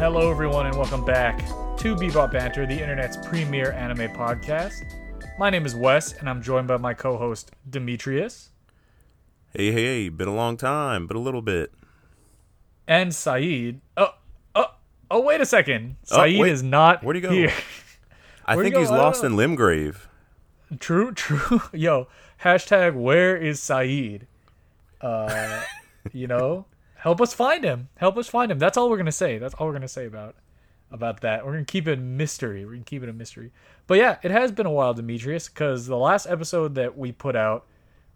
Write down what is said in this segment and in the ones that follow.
Hello, everyone, and welcome back to Bebop Banter, the internet's premier anime podcast. My name is Wes, and I'm joined by my co-host, Demetrius. Hey, been a long time, but a little bit. And Saeed. Oh, wait a second. Saeed is not where'd he go? Here. I think he's lost in Limgrave. True. Yo, hashtag where is Saeed? You know, help us find him. That's all we're gonna say about that. We're gonna keep it a mystery. But yeah, it has been a while, Demetrius, because the last episode that we put out,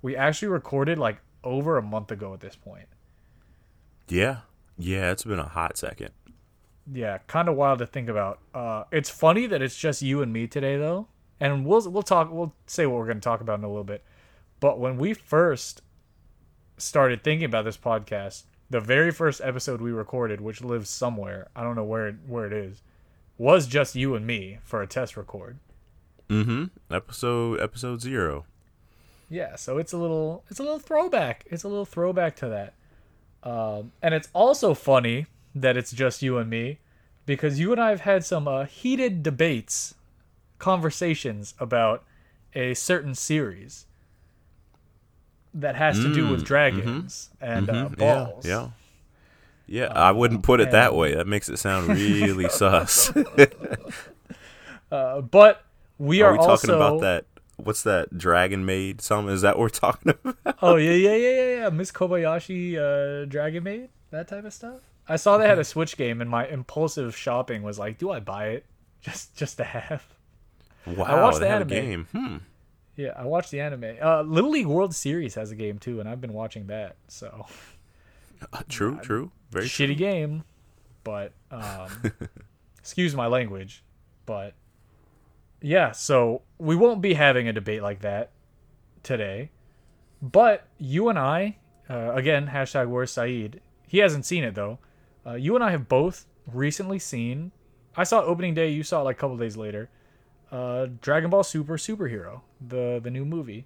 we actually recorded like over a month ago at this point. Yeah, it's been a hot second. Yeah, kind of wild to think about. It's funny that it's just you and me today, though, and we'll say what we're gonna talk about in a little bit. But when we first started thinking about this podcast, the very first episode we recorded, which lives somewhere, I don't know where it is, was just you and me for a test record. Mm-hmm. Episode 0. Yeah, so it's a little throwback. It's a little throwback to that. And it's also funny that it's just you and me, because you and I have had some heated debates, conversations about a certain series that has to do with dragons and balls. Yeah. I wouldn't put it that way. That makes it sound really sus. But we are also talking about that. What's that? Dragon Maid? Something? Is that what we're talking about? Oh yeah. Miss Kobayashi, Dragon Maid, that type of stuff. I saw they had a Switch game, and my impulsive shopping was like, do I buy it just to have? Wow, I watched the anime. Game. Yeah, I watched the anime. Little League World Series has a game too, and I've been watching that. So true. Very shitty true. Game, but excuse my language, but yeah. So we won't be having a debate like that today. But you and I, again, hashtag where's Saeed. He hasn't seen it though. You and I have both recently seen. I saw it opening day. You saw it like a couple days later. Dragon Ball Super Superhero, the new movie.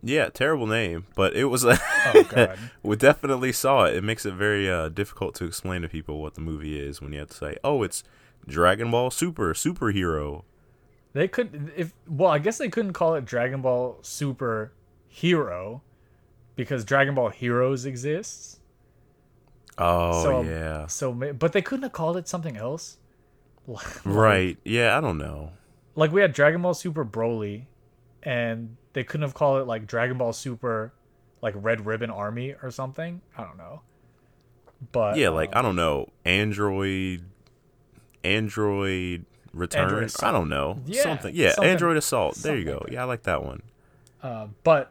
Yeah, terrible name, but it was. Oh God, we definitely saw it. It makes it very difficult to explain to people what the movie is when you have to say, "Oh, it's Dragon Ball Super Superhero." They could, I guess they couldn't call it Dragon Ball Super Hero because Dragon Ball Heroes exists. Oh so, yeah. So, but they couldn't have called it something else. Right? Yeah, I don't know. Like, we had Dragon Ball Super Broly, and they couldn't have called it, like, Dragon Ball Super, like, Red Ribbon Army or something. I don't know. But yeah, like, I don't know. Android Return? I don't know. Yeah, something. Yeah, Android Assault. There you go. Like, yeah, I like that one. But,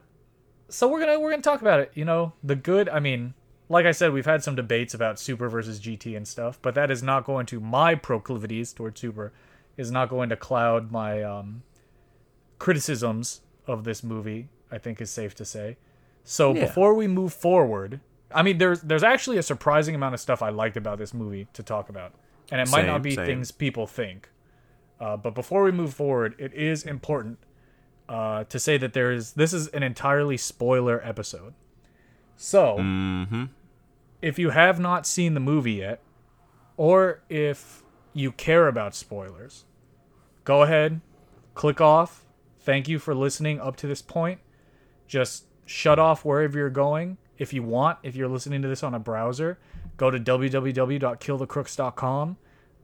so we're gonna talk about it, you know? The good, I mean, like I said, we've had some debates about Super versus GT and stuff, but that is not going to my proclivities towards Super. Is not going to cloud my criticisms of this movie, I think is safe to say. So yeah. Before we move forward, I mean, there's actually a surprising amount of stuff I liked about this movie to talk about. And it might not be things people think. But before we move forward, it is important to say that this is an entirely spoiler episode. So, if you have not seen the movie yet, or if you care about spoilers, go ahead, click off. Thank you for listening up to this point. Just shut off wherever you're going. If you want, if you're listening to this on a browser, go to www.killthecrooks.com,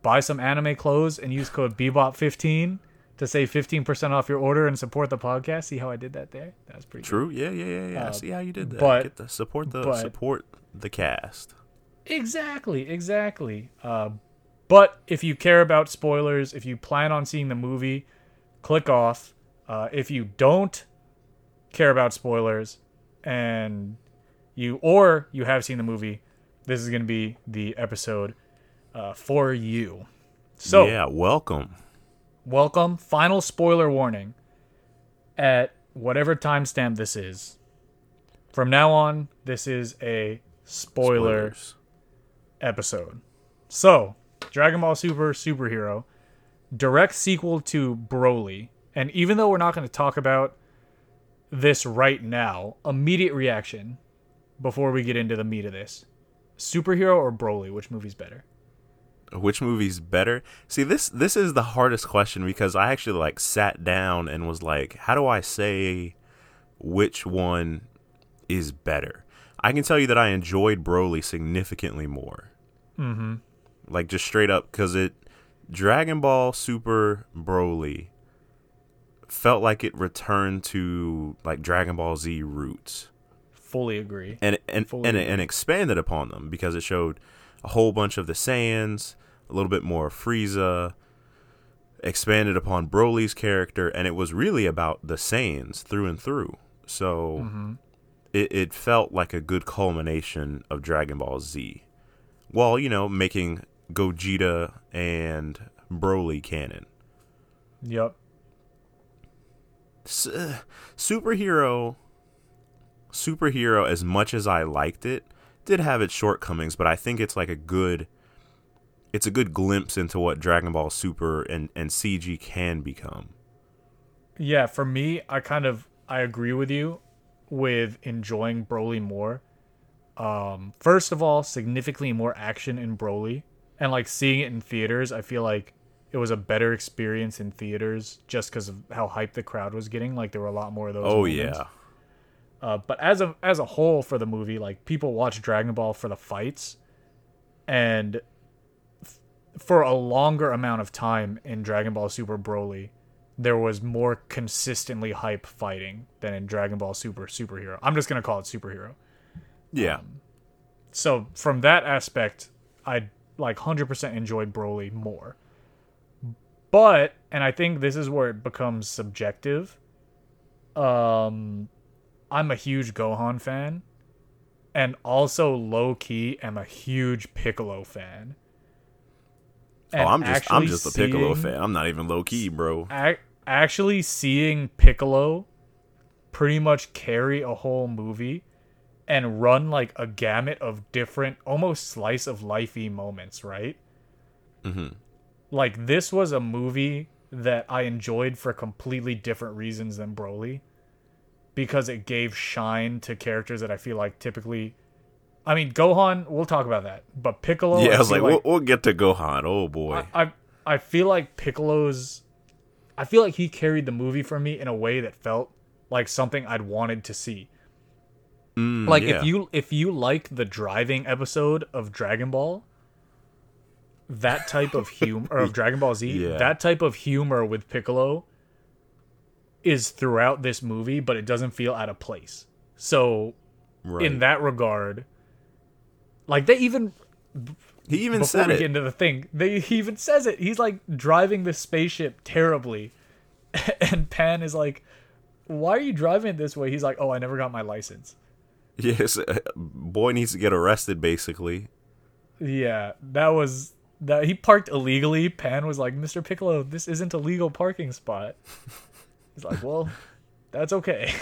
buy some anime clothes, and use code BEBOP15 to save 15% off your order and support the podcast. See how I did that there? That was pretty true. Good. Yeah. See how you did that. But, support the cast. Exactly. But if you care about spoilers, if you plan on seeing the movie, click off. If you don't care about spoilers and you have seen the movie, this is going to be the episode for you. So yeah, welcome. Welcome. Final spoiler warning at whatever timestamp this is. From now on, this is a spoilers episode. So, Dragon Ball Super Superhero, direct sequel to Broly. And even though we're not going to talk about this right now, immediate reaction before we get into the meat of this. Superhero or Broly, which movie's better? Which movie's better? See, this is the hardest question because I actually like sat down and was like, how do I say which one is better? I can tell you that I enjoyed Broly significantly more. Mm-hmm. Like just straight up, because Dragon Ball Super Broly felt like it returned to like Dragon Ball Z roots. Fully agree. And expanded upon them because it showed a whole bunch of the Saiyans, a little bit more Frieza, expanded upon Broly's character, and it was really about the Saiyans through and through. So mm-hmm. it felt like a good culmination of Dragon Ball Z, while, you know, making Gogeta and Broly canon. Yep. Superhero, as much as I liked it, did have its shortcomings, but I think it's like a good glimpse into what Dragon Ball Super and CG can become. Yeah, for me, I agree with you with enjoying Broly more. First of all, significantly more action in Broly, and like seeing it in theaters, I feel like it was a better experience in theaters just because of how hyped the crowd was getting. Like there were a lot more of those. Oh moments. Yeah. But as a whole for the movie, like people watch Dragon Ball for the fights, and for a longer amount of time in Dragon Ball Super Broly, there was more consistently hype fighting than in Dragon Ball Super Superhero. I'm just gonna call it Superhero. Yeah. So from that aspect, I like 100% enjoyed Broly more. But and I think this is where it becomes subjective. I'm a huge Gohan fan, and also low-key am a huge Piccolo fan. And I'm just a Piccolo fan. I'm not even low-key, bro. Actually seeing Piccolo pretty much carry a whole movie and run like a gamut of different, almost slice-of-life-y moments, right? Mm-hmm. Like, this was a movie that I enjoyed for completely different reasons than Broly, because it gave shine to characters that I feel like typically... I mean, Gohan, we'll talk about that. But Piccolo... Yeah, I was like we'll get to Gohan. Oh, boy. I feel like Piccolo's... I feel like he carried the movie for me in a way that felt like something I'd wanted to see. Like, yeah. if you like the driving episode of Dragon Ball, that type of humor... or of Dragon Ball Z, yeah. That type of humor with Piccolo... is throughout this movie, but it doesn't feel out of place. So, right. In that regard, like he even said it. Before we get into the thing, he even says it. He's like driving the spaceship terribly, and Pan is like, "Why are you driving it this way?" He's like, "Oh, I never got my license." Yes, boy needs to get arrested, basically. Yeah, that. He parked illegally. Pan was like, "Mr. Piccolo, this isn't a legal parking spot." He's like, well, that's okay.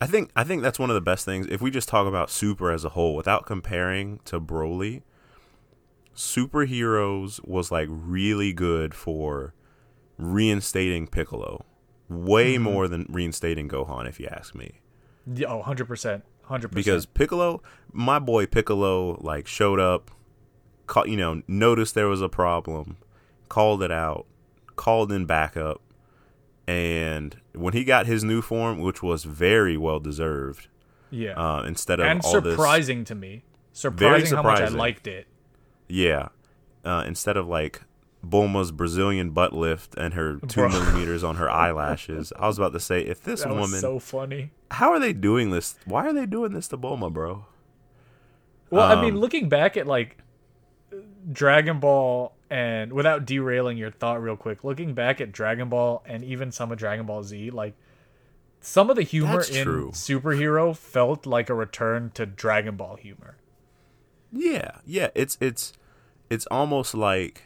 I think that's one of the best things. If we just talk about Super as a whole, without comparing to Broly, Superheroes was like really good for reinstating Piccolo. Way more than reinstating Gohan, if you ask me. Oh, 100%. 100%. Because Piccolo, my boy Piccolo, like showed up, caught, you know, noticed there was a problem, called it out, called in backup. And when he got his new form, which was very well deserved, yeah. Instead of and all surprising this, to me, surprising how much I liked it. Yeah, instead of like Bulma's Brazilian butt lift and her 2 millimeters on her eyelashes, I was about to say, if this that woman was so funny, how are they doing this? Why are they doing this to Bulma, bro? Well, I mean, looking back at like Dragon Ball. And without derailing your thought real quick, looking back at Dragon Ball and even some of Dragon Ball Z, like some of the humor in Superhero felt like a return to Dragon Ball humor. Yeah, yeah. It's almost like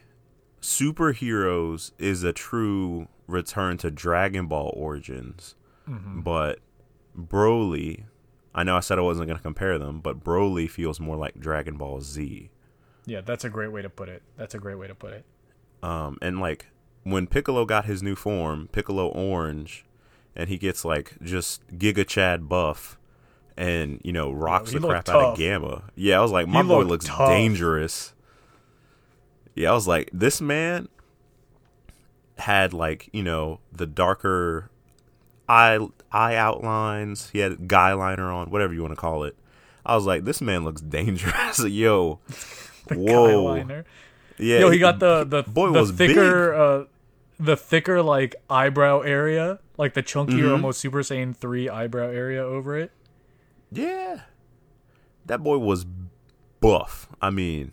Superheroes is a true return to Dragon Ball origins. Mm-hmm. But Broly, I know I said I wasn't going to compare them, but Broly feels more like Dragon Ball Z. Yeah, that's a great way to put it. And like when Piccolo got his new form, Piccolo Orange, and he gets like just Giga Chad buff, and you know rocks the crap out of Gamma. Yeah, I was like, my boy looks dangerous. Yeah, I was like, this man had, like, you know, the darker eye outlines. He had guy liner on, whatever you want to call it. I was like, this man looks dangerous. Yo, the whoa, guy liner. Yeah, yo, he got the was thicker, the thicker like eyebrow area, like the chunkier, almost Super Saiyan 3 eyebrow area over it. Yeah, that boy was buff. I mean,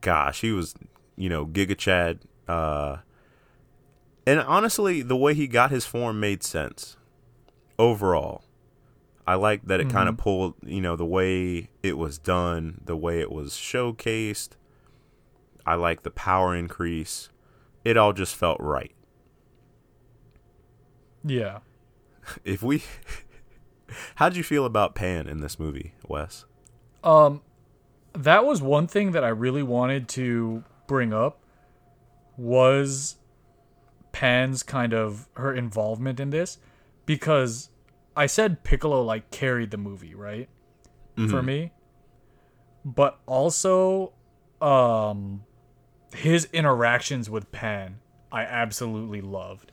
gosh, he was, you know, Giga Chad. And honestly, the way he got his form made sense overall. I like that it kind of pulled, you know, the way it was done, the way it was showcased. I like the power increase. It all just felt right. Yeah. If we... How'd you feel about Pan in this movie, Wes? That was one thing that I really wanted to bring up was Pan's kind of her involvement in this, because I said Piccolo like carried the movie, right? For me. But also his interactions with Pan, I absolutely loved.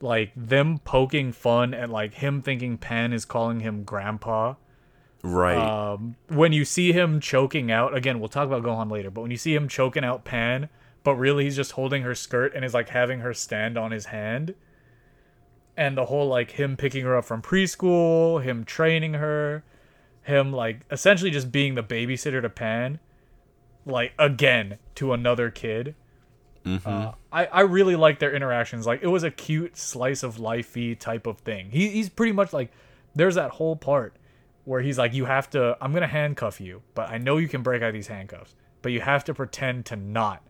Like them poking fun at like him thinking Pan is calling him grandpa. Right. When you see him choking out, again, we'll talk about Gohan later, but when you see him choking out Pan, but really he's just holding her skirt and is like having her stand on his hand. And the whole like him picking her up from preschool, him training her, him like essentially just being the babysitter to Pan, like again to another kid. I really like their interactions. Like it was a cute slice of lifey type of thing. He's pretty much like, there's that whole part where he's like, I'm gonna handcuff you, but I know you can break out of these handcuffs, but you have to pretend to not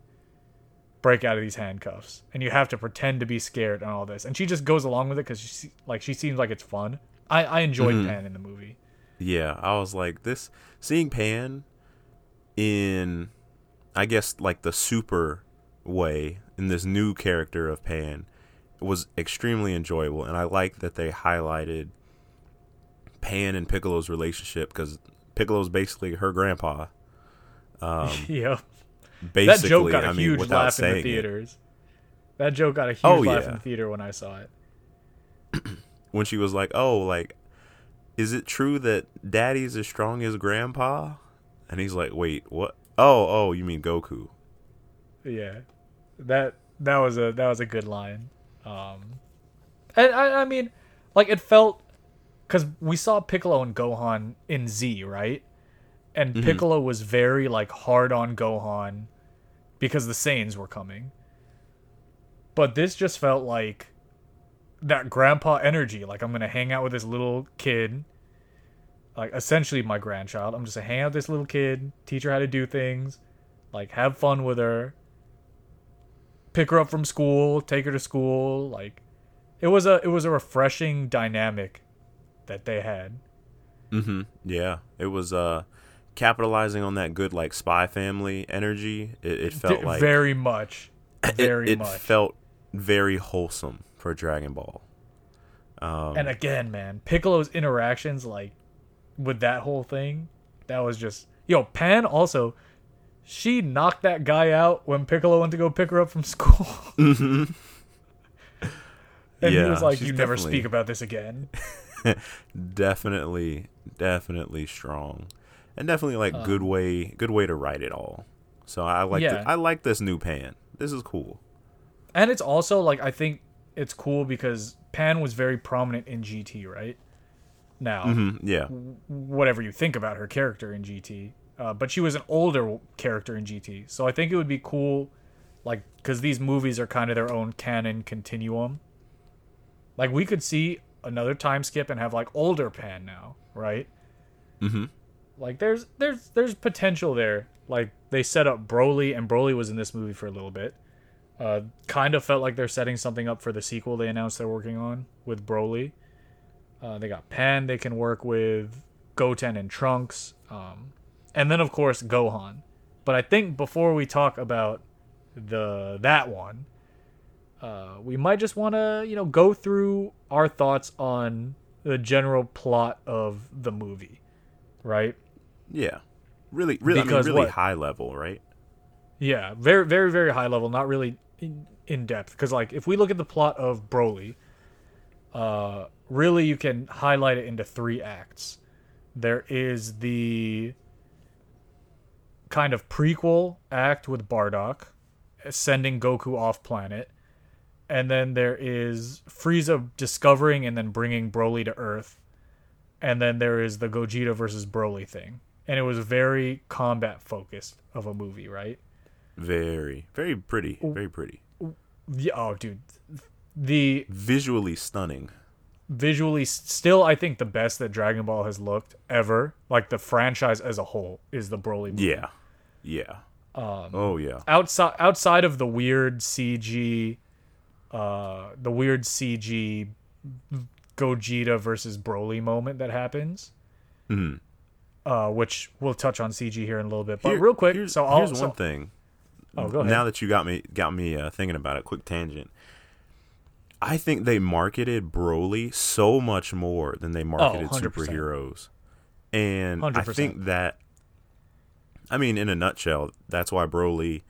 break out of these handcuffs, and you have to pretend to be scared and all this. And she just goes along with it because she seems like it's fun. I enjoyed Pan in the movie. Yeah, I was like, this, seeing Pan in, I guess, like the super way, in this new character of Pan, was extremely enjoyable. And I like that they highlighted Pan and Piccolo's relationship, because Piccolo's basically her grandpa. Yeah. Basically, that joke got a huge laugh in the theaters. That joke got a huge laugh in the theater when I saw it. When she was like, "Oh, like, is it true that Daddy's as strong as Grandpa?" And he's like, "Wait, what? Oh, you mean Goku?" Yeah, that was a good line. And I mean, like, it felt, because we saw Piccolo and Gohan in Z, right? And Piccolo was very, like, hard on Gohan because the Saiyans were coming. But this just felt like that grandpa energy. Like, I'm going to hang out with this little kid. Like, essentially my grandchild. I'm just going to hang out with this little kid, teach her how to do things, like, have fun with her, pick her up from school, take her to school. Like, it was a refreshing dynamic that they had. Yeah. It was, capitalizing on that good, like, spy family energy. It felt like very much felt very wholesome for Dragon Ball. And again, man, Piccolo's interactions, like, with that whole thing, that was just, yo, Pan also, she knocked that guy out when Piccolo went to go pick her up from school. And he was like, you never speak about this again. definitely strong. And definitely, like, good way to write it all. So I like I like this new Pan. This is cool. And it's also, like, I think it's cool because Pan was very prominent in GT, right? Now, whatever you think about her character in GT. But she was an older character in GT. So I think it would be cool, like, because these movies are kind of their own canon continuum. Like, we could see another time skip and have, like, older Pan now, right? Like, there's potential there. Like, they set up Broly, and Broly was in this movie for a little bit. Kind of felt like they're setting something up for the sequel they announced they're working on with Broly. They got Pan they can work with, Goten and Trunks, and then, of course, Gohan. But I think before we talk about that one, we might just want to, you know, go through our thoughts on the general plot of the movie. Right? Yeah. Really high level, right? Yeah, very, very, very high level, not really in depth. Because, like, if we look at the plot of Broly, really you can highlight it into three acts. There is the kind of prequel act with Bardock sending Goku off planet. And then there is Frieza discovering and then bringing Broly to Earth. And then there is the Gogeta versus Broly thing. And it was very combat focused of a movie, right? Very. Very pretty. Very pretty. Yeah, oh, dude. The visually stunning. Visually, still, I think the best that Dragon Ball has looked ever. Like, the franchise as a whole is the Broly movie. Yeah. Yeah. Oh, yeah. Outside of the weird CG... the weird CG Gogeta versus Broly moment that happens, which we'll touch on CG here in a little bit. But real quick, here's one thing. Oh, go ahead. Now that you got me thinking about it. Quick tangent. I think they marketed Broly so much more than they marketed superheroes, and 100%. I think that, I mean, in a nutshell, that's why Broly.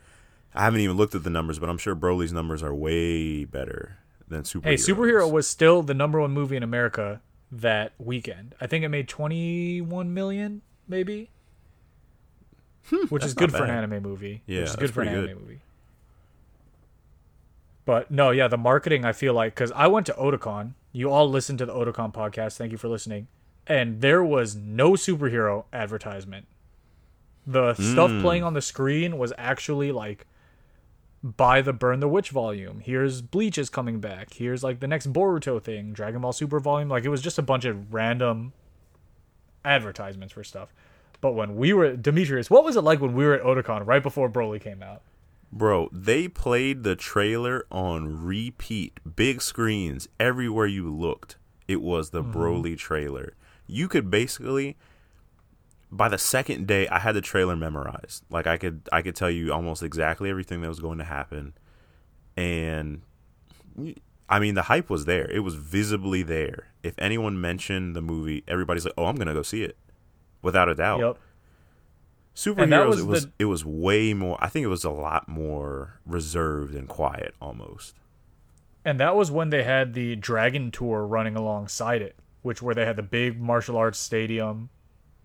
I haven't even looked at the numbers, but I'm sure Broly's numbers are way better than Superhero. Hey, Superhero was still the number one movie in America that weekend. I think it made 21 million, maybe, which is good for an anime movie. Yeah, which is good for an anime movie. But no, yeah, the marketing, I feel like, because I went to Otakon. You all listened to the Otakon podcast. Thank you for listening. And there was no superhero advertisement. The stuff playing on the screen was actually like, buy the Burn the Witch volume. Here's Bleach is coming back. Here's like the next Boruto thing, Dragon Ball Super volume. Like, it was just a bunch of random advertisements for stuff. But when we were at Demetrius, what was it like when we were at Otakon right before Broly came out? Bro, they played the trailer on repeat, big screens everywhere you looked. It was the Broly trailer. You could basically, by the second day, I had the trailer memorized. Like, I could tell you almost exactly everything that was going to happen. And, I mean, the hype was there. It was visibly there. If anyone mentioned the movie, everybody's like, oh, I'm going to go see it. Without a doubt. Yep. Superheroes, it was way more, I think it was a lot more reserved and quiet almost. And that was when they had the Dragon Tour running alongside it, where they had the big martial arts stadium.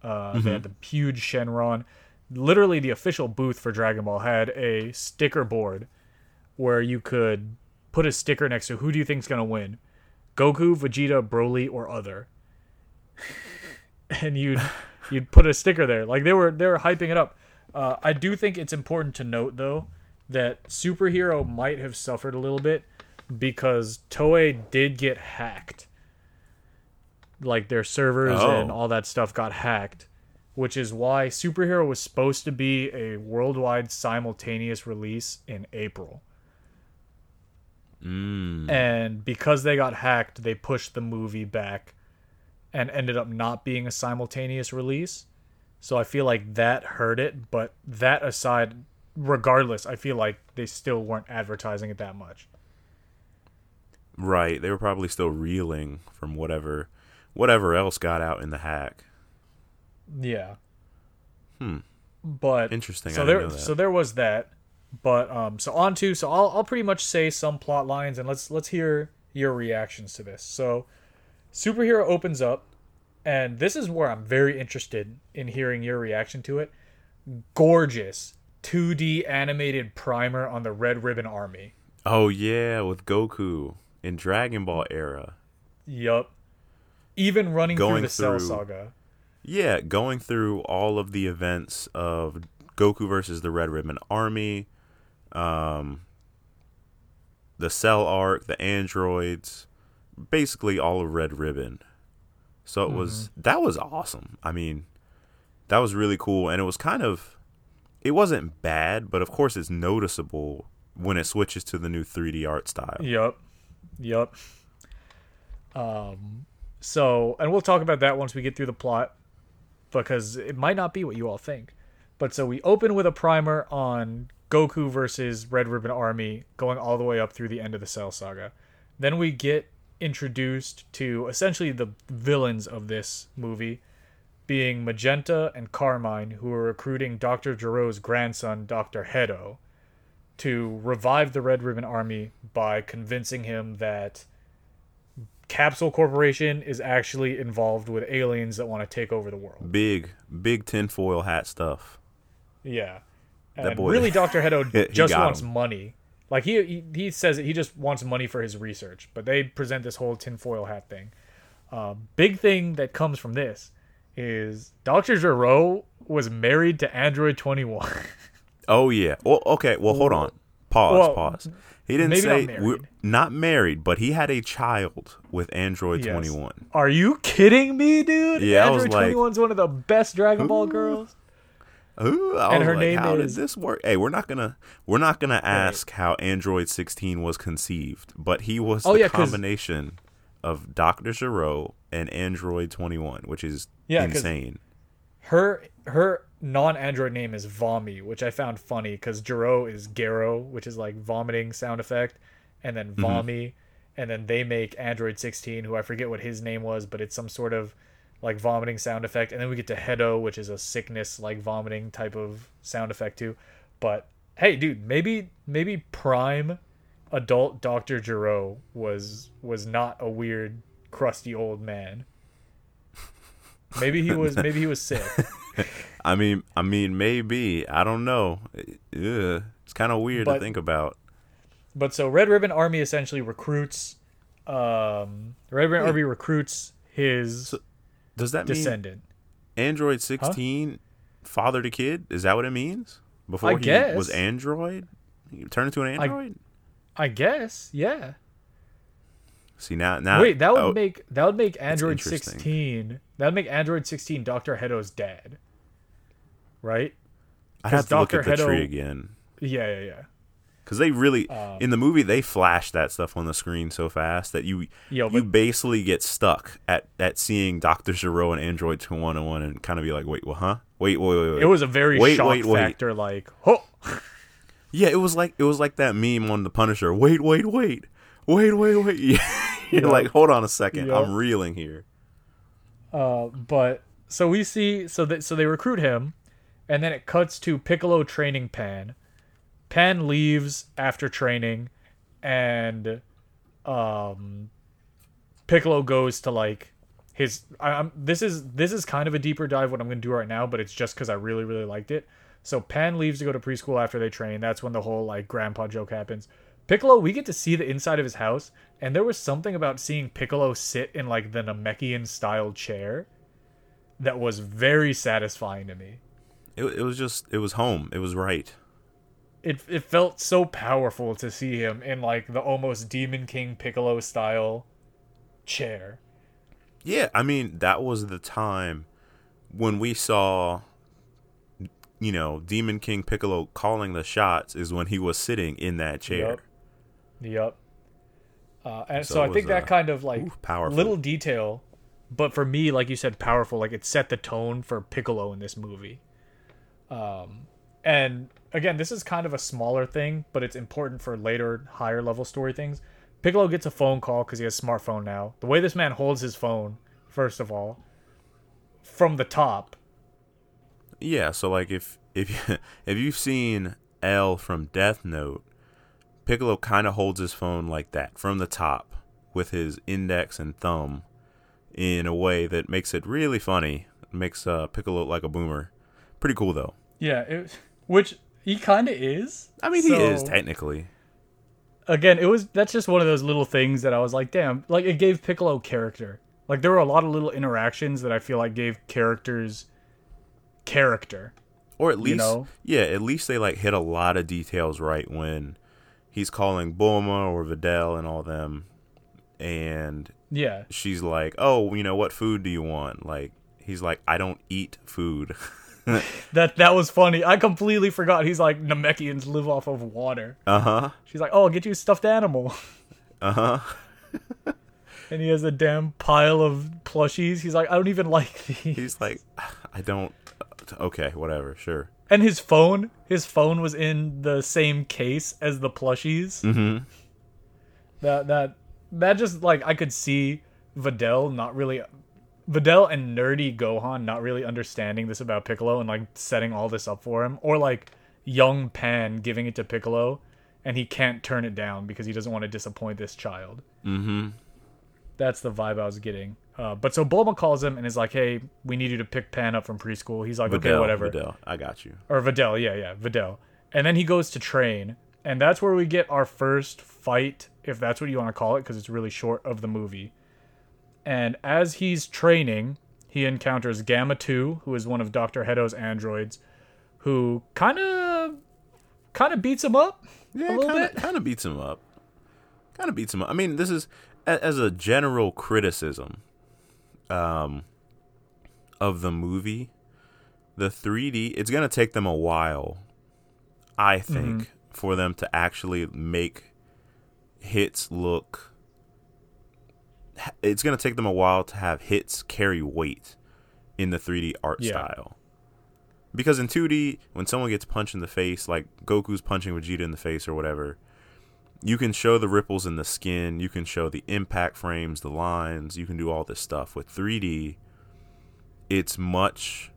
They had the huge Shenron. Literally, the official booth for Dragon Ball had a sticker board where you could put a sticker next to who do you think's gonna win, Goku, Vegeta, Broly, or other. And you'd put a sticker there. Like, they were hyping it up. I do think it's important to note though that Superhero might have suffered a little bit because Toei did get hacked. Like, their servers and all that stuff got hacked, which is why Superhero was supposed to be a worldwide simultaneous release in April. And because they got hacked, they pushed the movie back and ended up not being a simultaneous release. So I feel like that hurt it, but that aside, regardless, I feel like they still weren't advertising it that much. Right, they were probably still reeling from whatever else got out in the hack. Yeah. But interesting. So there was that. But I'll pretty much say some plot lines, and let's hear your reactions to this. So Superhero opens up, and this is where I'm very interested in hearing your reaction to it. Gorgeous 2D animated primer on the Red Ribbon Army. Oh yeah, with Goku in Dragon Ball era. Yup. Even running through the Cell Saga. Yeah, going through all of the events of Goku versus the Red Ribbon Army, the Cell arc, the androids, basically all of Red Ribbon. So it was awesome. I mean, that was really cool. And it wasn't bad, but of course it's noticeable when it switches to the new 3D art style. Yup. So, and we'll talk about that once we get through the plot, because it might not be what you all think. But so we open with a primer on Goku versus Red Ribbon Army, going all the way up through the end of the Cell Saga. Then we get introduced to essentially the villains of this movie. being Magenta and Carmine, who were recruiting Dr. Jiro's grandson, Dr. Hedo, to revive the Red Ribbon Army by convincing him that Capsule Corporation is actually involved with aliens that want to take over the world. Big tinfoil hat stuff. Yeah. And that boy, really, Dr. Hedo just wants money. Like, he says that he just wants money for his research, but they present this whole tinfoil hat thing. Big thing that comes from this is Dr. Gero was married to Android 21. Oh, yeah. Well, okay, well, hold on. Pause. He didn't say not married, but he had a child with Android 21. Are you kidding me, dude? Yeah, Android 21's one of the best Dragon Ball girls. Ooh, and her name is. How did this work? Hey, we're not gonna ask how Android 16 was conceived, but he was the combination of Dr. Gero and Android 21, which is insane. Her non-Android name is Vomi, which I found funny because Gero is Gero, which is like vomiting sound effect, and then Vomi, and then they make Android 16, who I forget what his name was, but it's some sort of like vomiting sound effect, and then we get to Hedo, which is a sickness like vomiting type of sound effect too. But hey, dude, maybe prime adult Dr. Gero was not a weird crusty old man. Maybe he was sick. I mean maybe, I don't know. It's kind of weird to think about. But so Red Ribbon Army essentially recruits his Does that descendant mean Android 16 fathered a kid? Is that what it means? Before he was Android? He turned into an Android? I guess, yeah. See now. Wait, that would make Android 16. That would make Android 16 Dr. Hedo's dad. Right? I have to look at the tree again. Yeah. Because they really, in the movie, they flash that stuff on the screen so fast that you basically get stuck at seeing Dr. Gero and Android 2101 and kind of be like, wait, what, huh? Wait. It was a very shock factor, like, oh. Yeah, it was like that meme on The Punisher. Wait. You're like, hold on a second, I'm reeling here. But so we see, so they recruit him, and then it cuts to Piccolo training Pan. Pan leaves after training, and Piccolo goes to like his. This is kind of a deeper dive what I'm going to do right now, but it's just because I really really liked it. So Pan leaves to go to preschool after they train. That's when the whole like grandpa joke happens. Piccolo, we get to see the inside of his house, and there was something about seeing Piccolo sit in like the Namekian style chair that was very satisfying to me. It was home. It was right. It felt so powerful to see him in like the almost Demon King Piccolo style chair. Yeah, I mean that was the time when we saw, you know, Demon King Piccolo calling the shots is when he was sitting in that chair. Yep. And so I think that kind of like powerful little detail, but for me, like you said, powerful. Like it set the tone for Piccolo in this movie. And again, this is kind of a smaller thing, but it's important for later, higher-level story things. Piccolo gets a phone call because he has a smartphone now. The way this man holds his phone, first of all, from the top. Yeah, so like if you've seen L from Death Note, Piccolo kind of holds his phone like that, from the top, with his index and thumb, in a way that makes it really funny. It makes Piccolo look like a boomer. Pretty cool, though. Yeah, which... He kind of is. I mean, he is, technically. Again, that's just one of those little things that I was like, damn. Like, it gave Piccolo character. Like, there were a lot of little interactions that I feel like gave characters character. Or at least, you know? Yeah, at least they, like, hit a lot of details right when he's calling Bulma or Videl and all them. And she's like, oh, you know, what food do you want? Like, he's like, I don't eat food. that was funny. I completely forgot. He's like, Namekians live off of water. She's like, oh, I'll get you a stuffed animal. And he has a damn pile of plushies. He's like, I don't even like these. He's like, I don't. Okay, whatever, sure. And his phone was in the same case as the plushies. That just like I could see Videl not really Videl and nerdy Gohan not really understanding this about Piccolo and, like, setting all this up for him. Or, like, young Pan giving it to Piccolo and he can't turn it down because he doesn't want to disappoint this child. Mm-hmm. That's the vibe I was getting. But so Bulma calls him and is like, hey, we need you to pick Pan up from preschool. He's like, Videl, okay, whatever. Videl, I got you. Or Videl, yeah, Videl. And then he goes to train. And that's where we get our first fight, if that's what you want to call it, because it's really short, of the movie. And as he's training, he encounters Gamma 2, who is one of Dr. Hedo's androids, who kind of beats him up a little bit. Kind of beats him up. I mean, this is, as a general criticism of the movie, the 3D, it's going to take them a while, I think, for them to actually make hits look... It's going to take them a while to have hits carry weight in the 3D art style. Because in 2D, when someone gets punched in the face, like Goku's punching Vegeta in the face or whatever, you can show the ripples in the skin, you can show the impact frames, the lines, you can do all this stuff. With 3D, it's much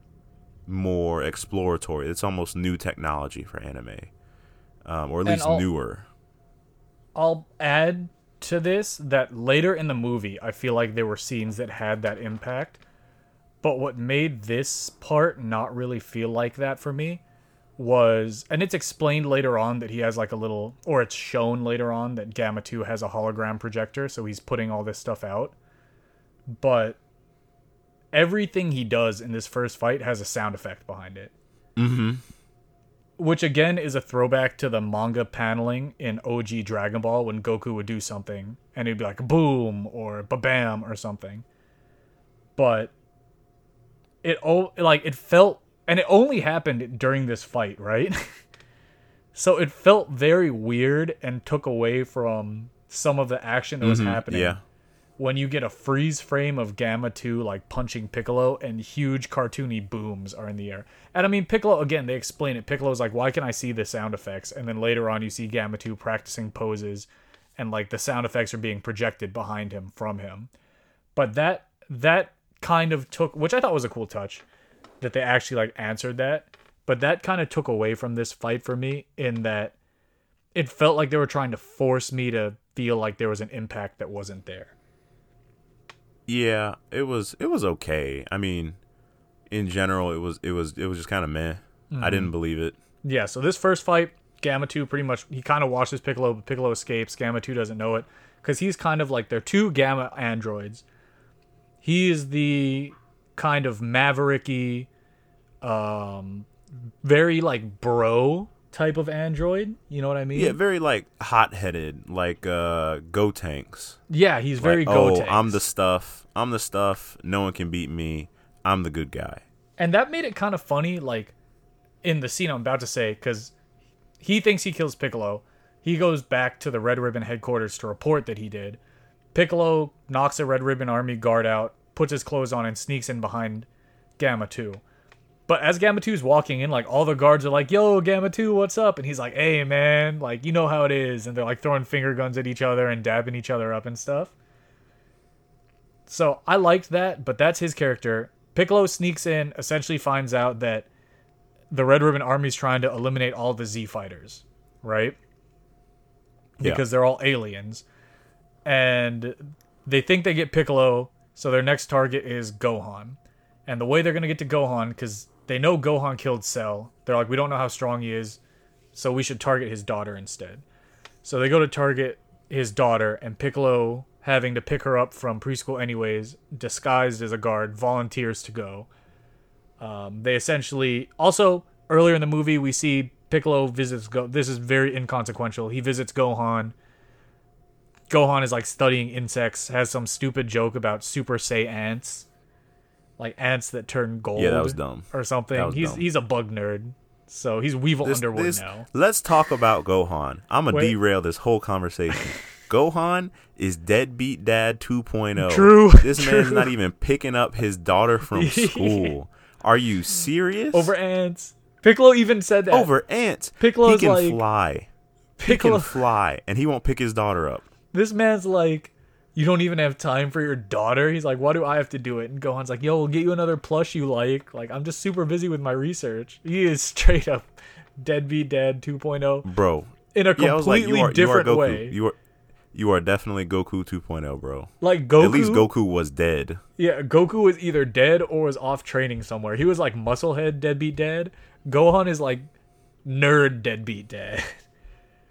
more exploratory. It's almost new technology for anime. Or at least newer. I'll add to this that later in the movie, I feel like there were scenes that had that impact. But what made this part not really feel like that for me was... And it's explained later on that he has like a little... Or it's shown later on that Gamma 2 has a hologram projector, so he's putting all this stuff out. But everything he does in this first fight has a sound effect behind it. Mm-hmm. Which, again, is a throwback to the manga paneling in OG Dragon Ball when Goku would do something. And he'd be like, boom, or ba-bam, or something. But it felt... And it only happened during this fight, right? So it felt very weird and took away from some of the action that was happening. Yeah. When you get a freeze frame of Gamma 2, like, punching Piccolo, and huge cartoony booms are in the air. And, I mean, Piccolo, again, they explain it. Piccolo's like, why can I see the sound effects? And then later on, you see Gamma 2 practicing poses, and, like, the sound effects are being projected behind him, from him. But that kind of took... Which I thought was a cool touch, that they actually, like, answered that. But that kind of took away from this fight for me, in that it felt like they were trying to force me to feel like there was an impact that wasn't there. Yeah, it was okay. I mean, in general, it was just kind of meh. Mm-hmm. I didn't believe it. Yeah, so this first fight, Gamma 2 pretty much, he kind of watches Piccolo, but Piccolo escapes. Gamma 2 doesn't know it, because he's kind of like, they're two Gamma androids. He is the kind of mavericky, very like bro type of android. You know what I mean? Yeah, very like hot-headed, like Gotenks. Yeah, he's very like, Gotenks. Oh, I'm the stuff. No one can beat me. I'm the good guy. And that made it kind of funny, like in the scene I'm about to say, because he thinks he kills Piccolo. He goes back to the Red Ribbon headquarters to report that he did. Piccolo knocks a Red Ribbon Army guard out, puts his clothes on, and sneaks in behind Gamma 2. But as Gamma 2 is walking in, like, all the guards are like, yo, Gamma 2, what's up? And he's like, hey, man, like, you know how it is. And they're, like, throwing finger guns at each other and dabbing each other up and stuff. So I liked that, but that's his character. Piccolo sneaks in, essentially finds out that the Red Ribbon Army is trying to eliminate all the Z fighters, right? Yeah. Because they're all aliens. And they think they get Piccolo, so their next target is Gohan. And the way they're going to get to Gohan, because... They know Gohan killed Cell. They're like, we don't know how strong he is, so we should target his daughter instead. So they go to target his daughter, and Piccolo, having to pick her up from preschool anyways, disguised as a guard, volunteers to go. They essentially... Also, earlier in the movie, we see Piccolo visits... This is very inconsequential. He visits Gohan. Gohan is, like, studying insects, has some stupid joke about Super Saiyan ants. Like ants that turn gold. Yeah, that was dumb. Or something. He's a bug nerd. So he's Weevil Underwood now. Let's talk about Gohan. I'm going to derail this whole conversation. Gohan is Deadbeat Dad 2.0. True. This man's not even picking up his daughter from school. Are you serious? Over ants. Piccolo even said that. Over ants. Piccolo's like... He can fly. And he won't pick his daughter up. This man's like... you don't even have time for your daughter. He's like, why do I have to do it? And Gohan's like, yo, we'll get you another plush you like. Like, I'm just super busy with my research. He is straight up deadbeat dad 2.0. Bro. In a completely different way. You are definitely Goku 2.0, bro. Like, Goku... At least Goku was dead. Yeah, Goku was either dead or was off training somewhere. He was, like, musclehead deadbeat dad. Gohan is, like, nerd deadbeat dad.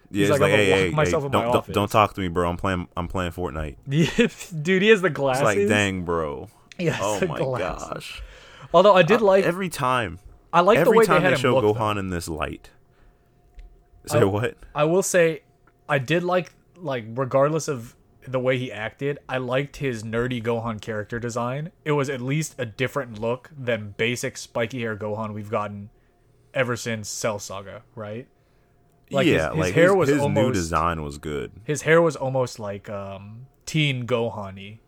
Yeah, he's like, hey, don't talk to me, bro. I'm playing Fortnite. Dude, he has the glasses. It's like, dang, bro. Yeah. Oh my gosh. Although I did like every time. I like the way they had him show Gohan in this light. Say what? I will say, I did like regardless of the way he acted, I liked his nerdy Gohan character design. It was at least a different look than basic spiky hair Gohan we've gotten ever since Cell Saga, right? Like, yeah, his hair was almost, new design was good. His hair was almost like teen Gohan-y,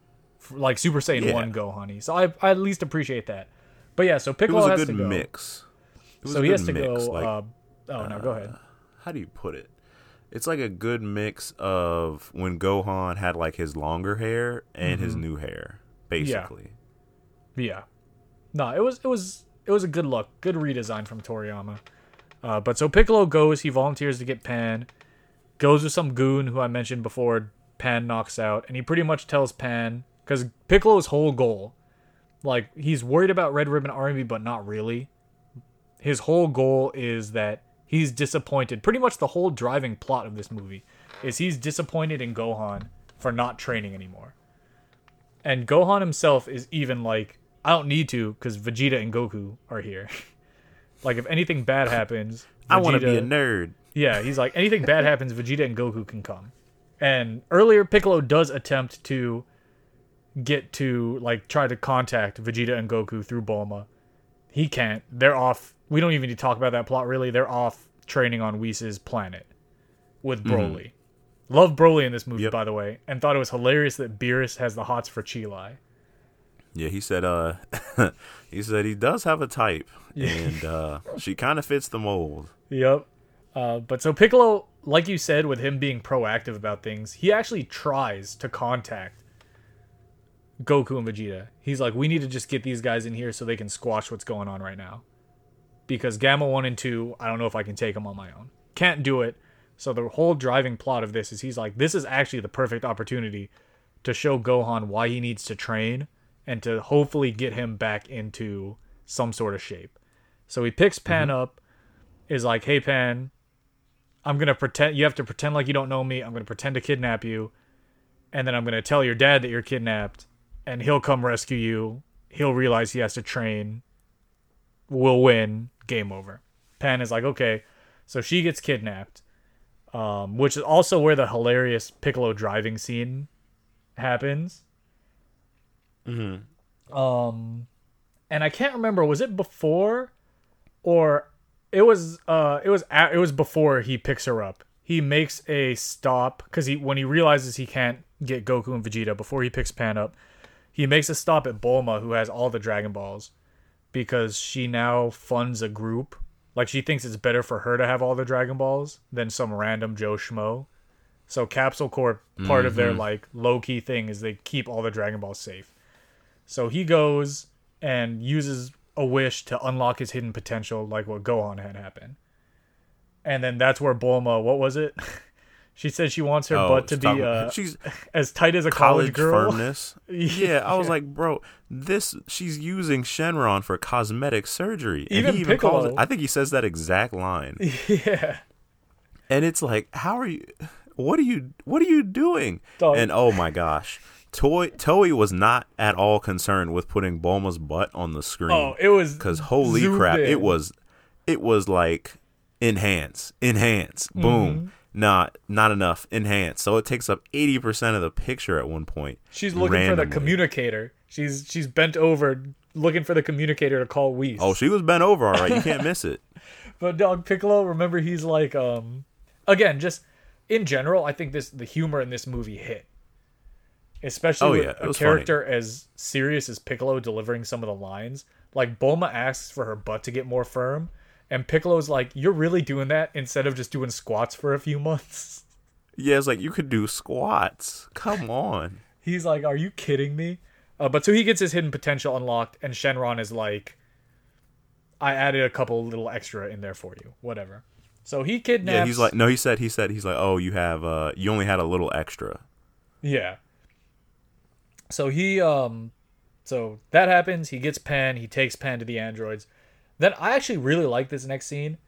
like Super Saiyan 1 Gohan-y. So I at least appreciate that. But yeah, so Piccolo has to go. It was a good mix. So he has to go. Go ahead. How do you put it? It's like a good mix of when Gohan had like his longer hair and his new hair, basically. Yeah. No, it was a good look, good redesign from Toriyama. But so Piccolo goes, he volunteers to get Pan, goes with some goon who I mentioned before, Pan knocks out, and he pretty much tells Pan, because Piccolo's whole goal, like, he's worried about Red Ribbon Army, but not really. His whole goal is that he's disappointed. Pretty much the whole driving plot of this movie is he's disappointed in Gohan for not training anymore. And Gohan himself is even like, I don't need to, because Vegeta and Goku are here. Like, if anything bad happens... I want to be a nerd. Yeah, he's like, anything bad happens, Vegeta and Goku can come. And earlier, Piccolo does attempt to get to, like, try to contact Vegeta and Goku through Bulma. He can't. They're off. We don't even need to talk about that plot, really. They're off training on Whis' planet with Broly. Mm-hmm. Love Broly in this movie, by the way, and thought it was hilarious that Beerus has the hots for Chi-Lai. Yeah, he said he said he does have a type, and she kind of fits the mold. Yep. But so Piccolo, like you said, with him being proactive about things, he actually tries to contact Goku and Vegeta. He's like, we need to just get these guys in here so they can squash what's going on right now. Because Gamma 1 and 2, I don't know if I can take them on my own. Can't do it. So the whole driving plot of this is he's like, this is actually the perfect opportunity to show Gohan why he needs to train and to hopefully get him back into some sort of shape. So he picks Pan up, is like, hey, Pan, I'm going to pretend, you have to pretend like you don't know me. I'm going to pretend to kidnap you. And then I'm going to tell your dad that you're kidnapped, and he'll come rescue you. He'll realize he has to train. We'll win. Game over. Pan is like, okay. So she gets kidnapped, which is also where the hilarious Piccolo driving scene happens. And I can't remember, was it before or it was before he picks her up. He makes a stop because when he realizes he can't get Goku and Vegeta before he picks Pan up, he makes a stop at Bulma, who has all the Dragon Balls, because she now funds a group. Like, she thinks it's better for her to have all the Dragon Balls than some random Joe Schmo. So Capsule Corp, part of their like low-key thing is they keep all the Dragon Balls safe. So he goes and uses a wish to unlock his hidden potential, like what Gohan had happen. And then that's where Bulma, what was it? She said she wants her butt to be she's as tight as a college girl. Firmness. Yeah, I was like, bro, she's using Shenron for cosmetic surgery. Even Piccolo calls it, I think he says that exact line. Yeah. And it's like, how are you? What are you doing? Dog. And oh my gosh. Toei was not at all concerned with putting Bulma's butt on the screen. Oh, it was, because holy crap, it was like enhance, boom, not enough, enhance. So it takes up 80% of the picture at one point. She's looking for the communicator. She's bent over looking for the communicator to call Whis. Oh, she was bent over, all right. You can't miss it. But dog, Piccolo, remember, he's like, again, just in general, I think the humor in this movie hit. Especially with a character as serious as Piccolo delivering some of the lines. Like, Bulma asks for her butt to get more firm, and Piccolo's like, you're really doing that instead of just doing squats for a few months? Yeah, it's like, you could do squats. Come on. He's like, are you kidding me? But so he gets his hidden potential unlocked, and Shenron is like, I added a couple little extra in there for you, whatever. So he kidnaps. Yeah, he's like, no, he said, he's like, oh, you have, you only had a little extra. Yeah. So he, so that happens. He gets Pan. He takes Pan to the androids. Then I actually really like this next scene.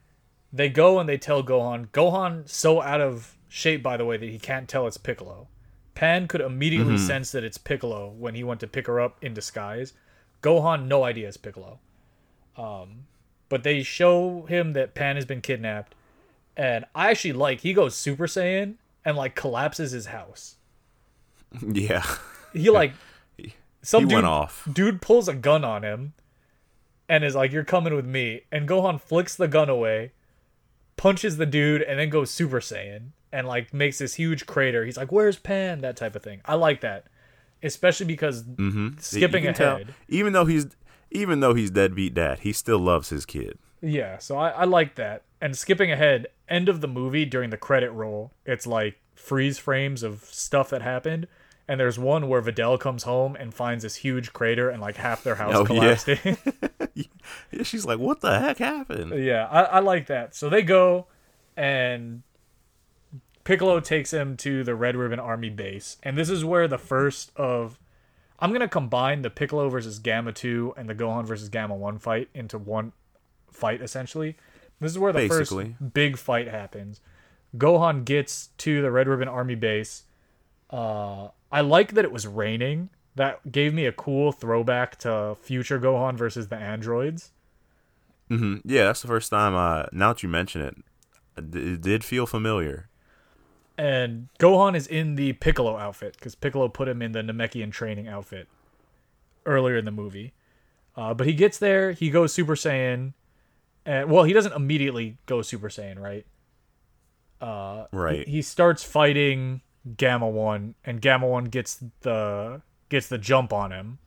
They go and they tell Gohan. Gohan so out of shape, by the way, that he can't tell it's Piccolo. Pan could immediately sense that it's Piccolo when he went to pick her up in disguise. Gohan, no idea it's Piccolo. But they show him that Pan has been kidnapped. And I actually like, he goes Super Saiyan and like collapses his house. Yeah. He like, he went off. Dude pulls a gun on him. And is like, you're coming with me. And Gohan flicks the gun away, punches the dude, and then goes Super Saiyan. And like makes this huge crater. He's like, where's Pan? That type of thing. I like that. Especially because skipping ahead. Tell, even though he's deadbeat dad, he still loves his kid. Yeah, so I like that. And skipping ahead, end of the movie during the credit roll, it's like freeze frames of stuff that happened. And there's one where Videl comes home and finds this huge crater and like half their house collapsed in. Yeah, she's like, what the heck happened? Yeah, I like that. So they go and Piccolo takes him to the Red Ribbon Army base. And this is where the first of... I'm going to combine the Piccolo versus Gamma 2 and the Gohan versus Gamma 1 fight into one fight, essentially. This is where the first big fight happens. Gohan gets to the Red Ribbon Army base. I like that it was raining. That gave me a cool throwback to future Gohan versus the androids. Mm-hmm. Yeah, that's the first time, now that you mention it, it did feel familiar. And Gohan is in the Piccolo outfit, because Piccolo put him in the Namekian training outfit earlier in the movie. But he gets there, he goes Super Saiyan. And, well, he doesn't immediately go Super Saiyan, right? Right. He starts fighting... Gamma 1, and Gamma 1 gets the jump on him.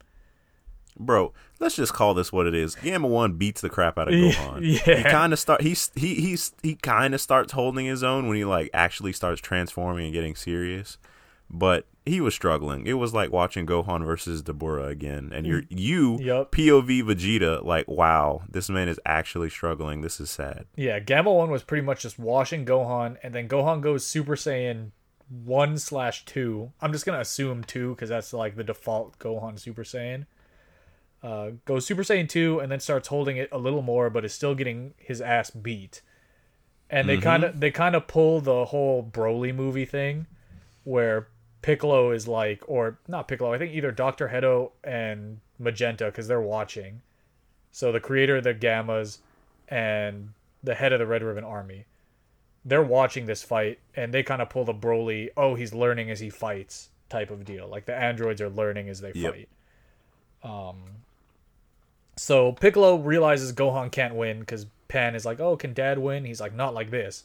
Bro, let's just call this what it is. Gamma 1 beats the crap out of Gohan. Yeah. He kind of starts holding his own when he like actually starts transforming and getting serious. But he was struggling. It was like watching Gohan versus Deborah again, and you POV Vegeta like, wow, this man is actually struggling. This is sad. Yeah, Gamma 1 was pretty much just washing Gohan, and then Gohan goes Super Saiyan 1/2. I'm just gonna assume 2 because that's like the default Gohan Super Saiyan. Goes Super Saiyan 2 and then starts holding it a little more, but is still getting his ass beat. And they kind of pull the whole Broly movie thing, where Piccolo is like, or not Piccolo, I think either Dr. Hedo and Magenta, because they're watching. So the creator of the Gammas and the head of the Red Ribbon Army. They're watching this fight, and they kind of pull the Broly, oh, he's learning as he fights type of deal. Like, the androids are learning as they fight. So Piccolo realizes Gohan can't win, because Pan is like, oh, can Dad win? He's like, not like this.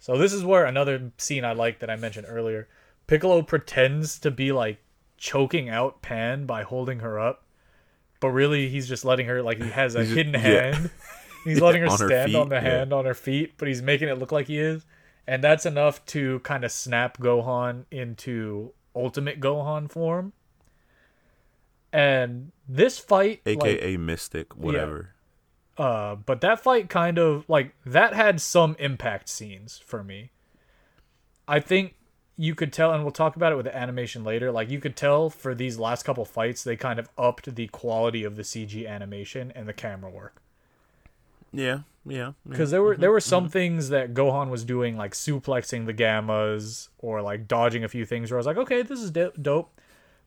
So this is where another scene I like that I mentioned earlier. Piccolo pretends to be, like, choking out Pan by holding her up, but really he's just letting her, like, he has a hidden hand. He's letting her stand on the hand on her feet, but he's making it look like he is. And that's enough to kind of snap Gohan into Ultimate Gohan form. And this fight... AKA like, Mystic, whatever. Yeah. But that fight kind of... like that had some impact scenes for me. I think you could tell, and we'll talk about it with the animation later, like you could tell for these last couple fights, they kind of upped the quality of the CG animation and the camera work. Yeah. Because there were some things that Gohan was doing, like suplexing the Gammas or like dodging a few things where I was like, okay, this is dope.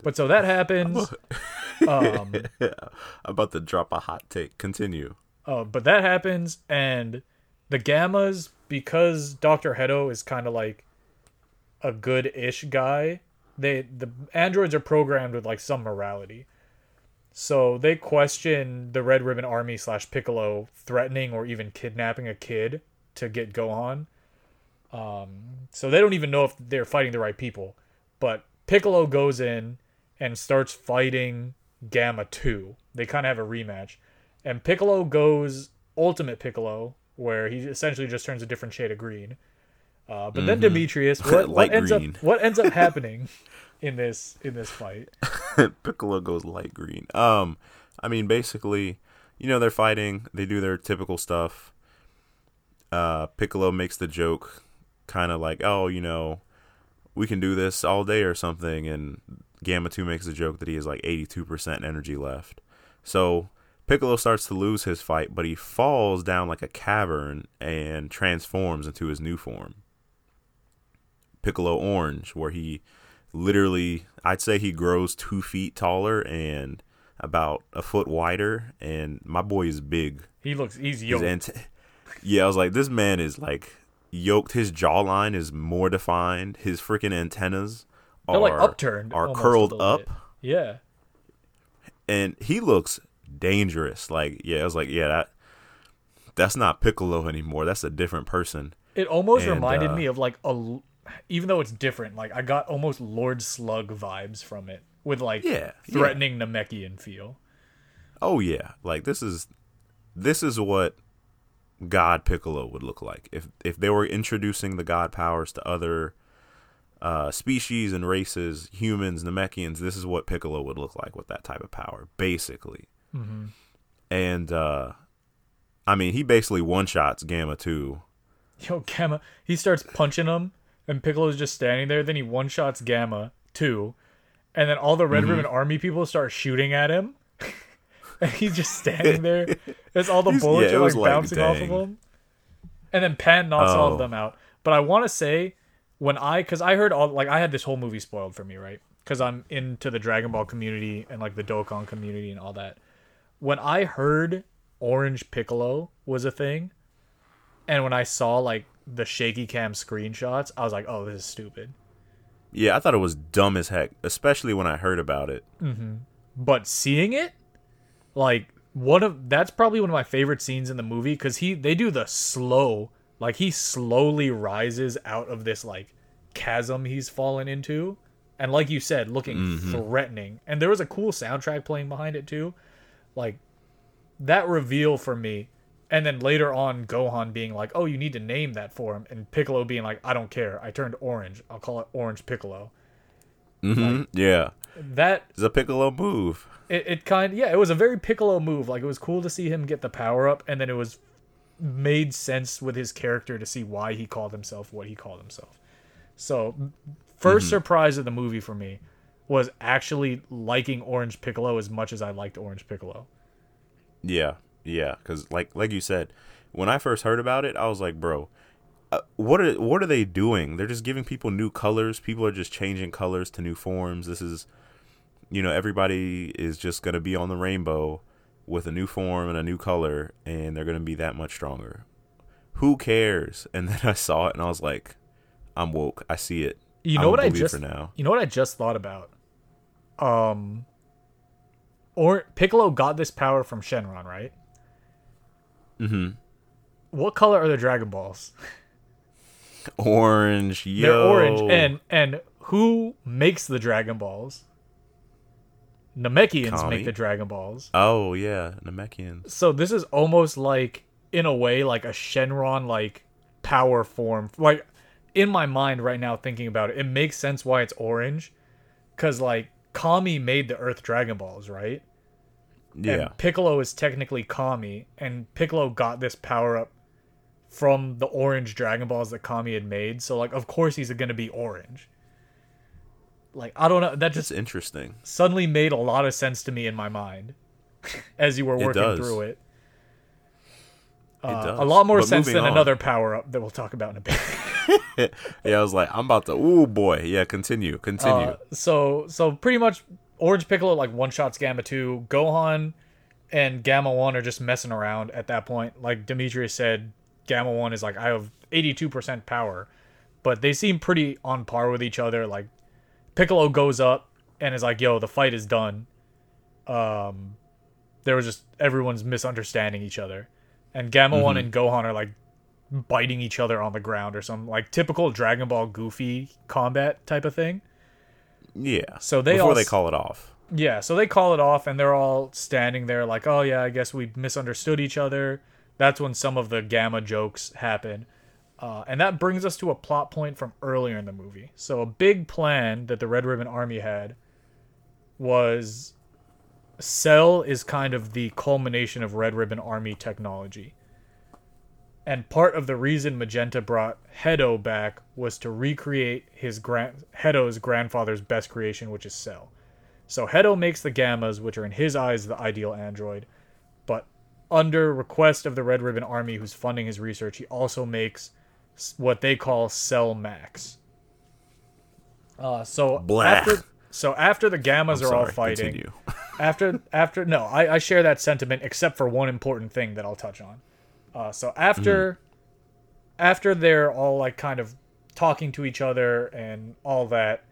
But so that happens. I'm about to drop a hot take. Continue. But that happens, and the Gammas, because Dr. Hedo is kind of like a good-ish guy, the androids are programmed with like some morality. So they question the Red Ribbon Army / Piccolo threatening or even kidnapping a kid to get Gohan. So they don't even know if they're fighting the right people. But Piccolo goes in and starts fighting Gamma 2. They kind of have a rematch. And Piccolo goes Ultimate Piccolo, where he essentially just turns a different shade of green. But then Demetrius, what ends up happening... in this fight. Piccolo goes light green. I mean, basically, you know, they're fighting. They do their typical stuff. Piccolo makes the joke, kind of like, oh, you know, we can do this all day or something. And Gamma 2 makes the joke that he has like 82% energy left. So Piccolo starts to lose his fight, but he falls down like a cavern and transforms into his new form, Piccolo Orange, where he literally, I'd say he grows 2 feet taller and about a foot wider, and my boy is big. He looks easy. Yeah, I was like, this man is like yoked. His jawline is more defined. His freaking antennas are like upturned, are curled up. Bit. Yeah, and he looks dangerous. Like, yeah, I was like, yeah, that's not Piccolo anymore. That's a different person. It almost reminded me of like a, even though it's different, like I got almost Lord Slug vibes from it with like threatening Namekian feel. Oh yeah, like this is what God Piccolo would look like if they were introducing the God powers to other species and races, humans, Namekians. This is what Piccolo would look like with that type of power, basically. Mm-hmm. And I mean, he basically one shots Gamma 2. Yo, Gamma, he starts punching him, and Piccolo's just standing there. Then he one shots Gamma 2, and then all the Red Ribbon Army people start shooting at him. And he's just standing there. As all the bullets are like bouncing off of him. And then Pan knocks all of them out. But I want to say, because I heard all, like, I had this whole movie spoiled for me, right? Because I'm into the Dragon Ball community and like the Dokkan community and all that. When I heard Orange Piccolo was a thing, and when I saw like the shaky cam screenshots, I was like, oh, this is stupid. Yeah, I thought it was dumb as heck, especially when I heard about it. Mm-hmm. But seeing it, like, that's probably one of my favorite scenes in the movie, because they do the slow, like, he slowly rises out of this like chasm he's fallen into, and like you said, looking threatening. And there was a cool soundtrack playing behind it too, like that reveal for me. And then later on, Gohan being like, "Oh, you need to name that for him," and Piccolo being like, "I don't care. I turned orange. I'll call it Orange Piccolo." Mm-hmm. Like, yeah, that is a Piccolo move. It was a very Piccolo move. Like, it was cool to see him get the power up, and then it was made sense with his character to see why he called himself what he called himself. So, first surprise of the movie for me was actually liking Orange Piccolo as much as I liked Orange Piccolo. Yeah, yeah, because like you said, when I first heard about it, I was like, bro, what are they doing? They're just giving people new colors. People are just changing colors to new forms. This is, you know, everybody is just going to be on the rainbow with a new form and a new color, and they're going to be that much stronger. Who cares? And then I saw it, and I was like, I'm woke. I see it. You know what I just thought about? Piccolo got this power from Shenron, right? Mm-hmm. What color are the Dragon Balls? Orange, yo. They're orange, and who makes the Dragon Balls? Namekians make the Dragon Balls. Oh, yeah, Namekians. So this is almost like, in a way, like a Shenron, like, power form. Like, in my mind right now, thinking about it, it makes sense why it's orange. Because, like, Kami made the Earth Dragon Balls, right? Yeah. And Piccolo is technically Kami, and Piccolo got this power-up from the orange Dragon Balls that Kami had made. So, like, of course he's going to be orange. Like, I don't know. That just interesting. Suddenly made a lot of sense to me in my mind as you were working through it. It does. A lot more sense than another power up that we'll talk about in a bit. Yeah, I was like, I'm about to. Ooh, boy. Yeah, continue. So pretty much, Orange Piccolo like one shots Gamma 2. Gohan and Gamma 1 are just messing around at that point. Like Demetrius said, Gamma 1 is like, I have 82% power, but they seem pretty on par with each other. Like, Piccolo goes up and is like, yo, the fight is done. There was just, everyone's misunderstanding each other. And Gamma 1 and Gohan are like biting each other on the ground or some like typical Dragon Ball goofy combat type of thing. Yeah. So they call it off. Yeah. So they call it off, and they're all standing there like, oh yeah, I guess we misunderstood each other. That's when some of the Gamma jokes happen. And that brings us to a plot point from earlier in the movie. So a big plan that the Red Ribbon Army had was Cell is kind of the culmination of Red Ribbon Army technology. And part of the reason Magenta brought Hedo back was to recreate his Hedo's grandfather's best creation, which is Cell. So Hedo makes the Gammas, which are in his eyes the ideal android. But under request of the Red Ribbon Army, who's funding his research, he also makes what they call Cell Max. After the Gammas are all fighting, I share that sentiment except for one important thing that I'll touch on. After they're all like kind of talking to each other and all that,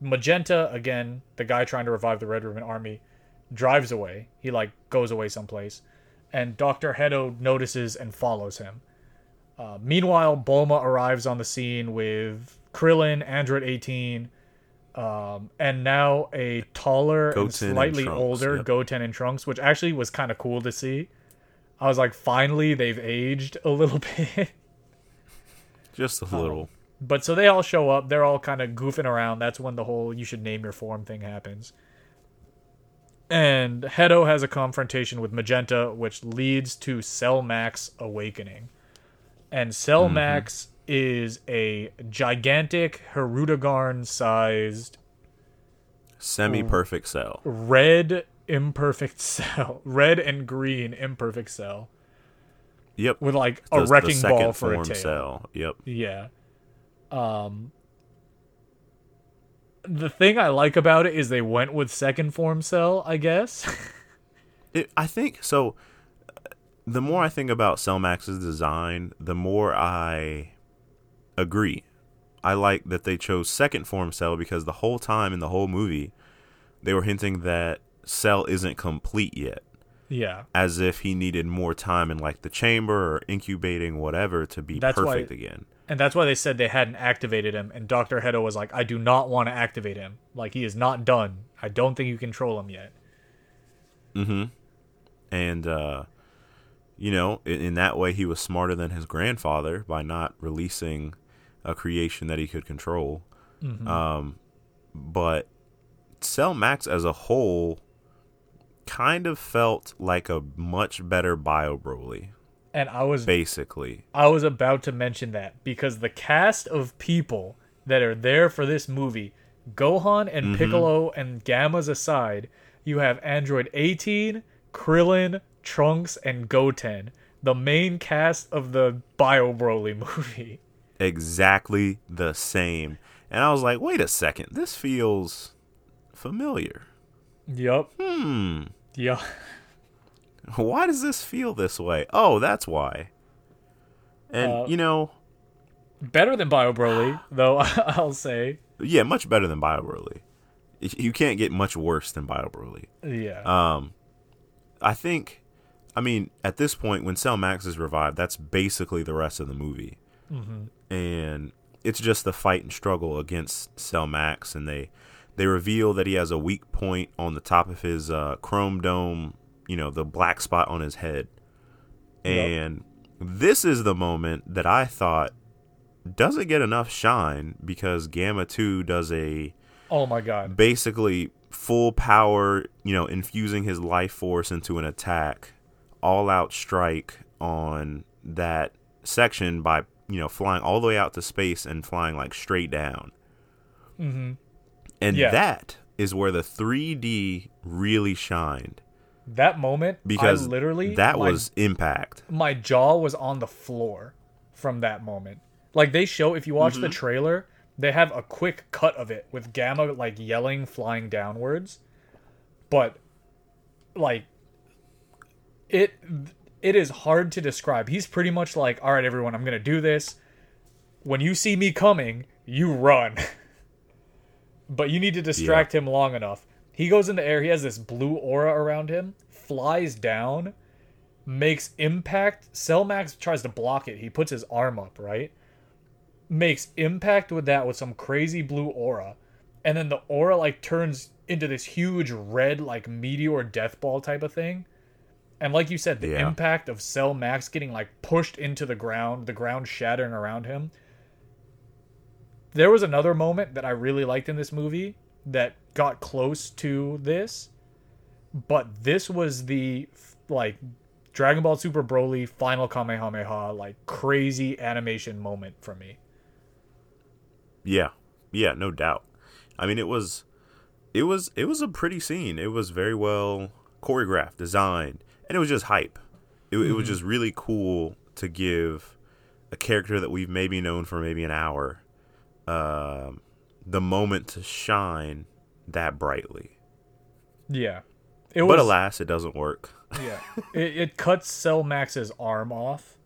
Magenta, again, the guy trying to revive the Red Ribbon Army, drives away. He like goes away someplace, and Dr. Hedo notices and follows him. Meanwhile, Bulma arrives on the scene with Krillin, Android 16, and now a taller Goten and slightly older Goten and Trunks, which actually was kind of cool to see. I was like, finally, they've aged a little bit. Just a little. But so they all show up. They're all kind of goofing around. That's when the whole you should name your form thing happens. And Hedo has a confrontation with Magenta, which leads to Cell Max awakening. And Cell Max is a gigantic Hirudegarn-sized semi-perfect cell. Red imperfect cell. Red and green imperfect cell. Yep. With like a wrecking ball for a tail. Cell. Yep. Yeah. The thing I like about it is they went with second form Cell, I guess. I think so. The more I think about Cell Max's design, the more I agree. I like that they chose second form Cell because the whole time in the whole movie, they were hinting that Cell isn't complete yet. Yeah. As if he needed more time in like the chamber or incubating whatever to be perfect again. And that's why they said they hadn't activated him. And Dr. Hedo was like, I do not want to activate him. Like, he is not done. I don't think you control him yet. Mm-hmm. And, you know, in that way, he was smarter than his grandfather by not releasing a creation that he could control. Mm-hmm. But Cell Max as a whole kind of felt like a much better Bio Broly. And I was about to mention that because the cast of people that are there for this movie, Gohan and Piccolo and Gammas aside, you have Android 18, Krillin, Trunks, and Goten, the main cast of the Bio Broly movie. Exactly the same. And I was like, wait a second, this feels familiar. Yep. Yeah. Why does this feel this way? Oh, that's why. And, you know... Better than Bio Broly, though, I'll say. Yeah, much better than Bio Broly. You can't get much worse than Bio Broly. Yeah. I mean, at this point, when Cell Max is revived, that's basically the rest of the movie. Mm-hmm. And it's just the fight and struggle against Cell Max, and they reveal that he has a weak point on the top of his chrome dome... you know, the black spot on his head. And this is the moment that I thought doesn't get enough shine because Gamma 2 does a... Oh, my God. Basically full power, you know, infusing his life force into an attack, all-out strike on that section by, you know, flying all the way out to space and flying, like, straight down. Mm-hmm. And that is where the 3D really shined. That moment, because I literally... was impact. My jaw was on the floor from that moment. Like, they show, if you watch the trailer, they have a quick cut of it with Gamma, like, yelling, flying downwards. But, like, it is hard to describe. He's pretty much like, all right, everyone, I'm going to do this. When you see me coming, you run. But you need to distract him long enough. He goes in the air, he has this blue aura around him, flies down, makes impact. Cell Max tries to block it. He puts his arm up, right? Makes impact with that with some crazy blue aura. And then the aura, like, turns into this huge red, like, meteor death ball type of thing. And like you said, the impact of Cell Max getting like pushed into the ground shattering around him. There was another moment that I really liked in this movie that got close to this, but this was the like Dragon Ball Super Broly final Kamehameha, like crazy animation moment for me. Yeah. Yeah, no doubt. I mean, it was a pretty scene. It was very well choreographed, designed, and it was just hype. It was just really cool to give a character that we've maybe known for maybe an hour the moment to shine that brightly. Yeah. But alas, it doesn't work. Yeah. It cuts Cell Max's arm off.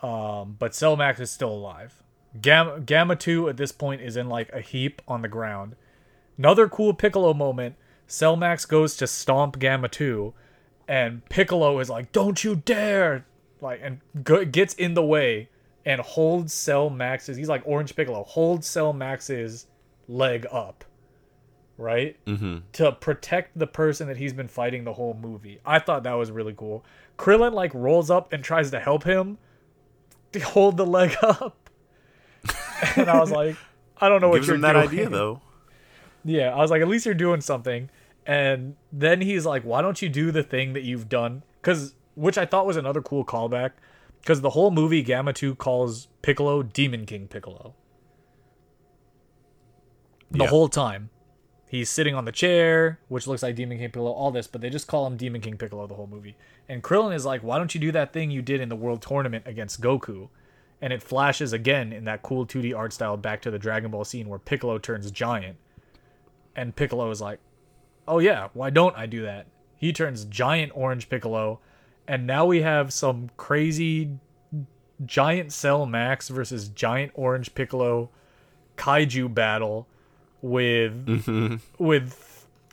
But Cell Max is still alive. Gamma 2 at this point is in like a heap on the ground. Another cool Piccolo moment. Cell Max goes to stomp Gamma 2 and Piccolo is like, "Don't you dare!" Like, and gets in the way and holds Cell Max's, he's like Orange Piccolo, holds Cell Max's leg up, right? Mm-hmm. To protect the person that he's been fighting the whole movie. I thought that was really cool. Krillin like rolls up and tries to help him to hold the leg up. And I was like, I don't know what you're doing. Gives him that idea, though. Yeah, I was like, at least you're doing something. And then he's like, why don't you do the thing that you've done? Which I thought was another cool callback. Because the whole movie, Gamma 2 calls Piccolo Demon King Piccolo. The whole time. He's sitting on the chair, which looks like Demon King Piccolo, all this. But they just call him Demon King Piccolo the whole movie. And Krillin is like, why don't you do that thing you did in the World Tournament against Goku? And it flashes again in that cool 2D art style back to the Dragon Ball scene where Piccolo turns giant. And Piccolo is like, oh yeah, why don't I do that? He turns giant Orange Piccolo. And now we have some crazy giant Cell Max versus giant Orange Piccolo kaiju battle with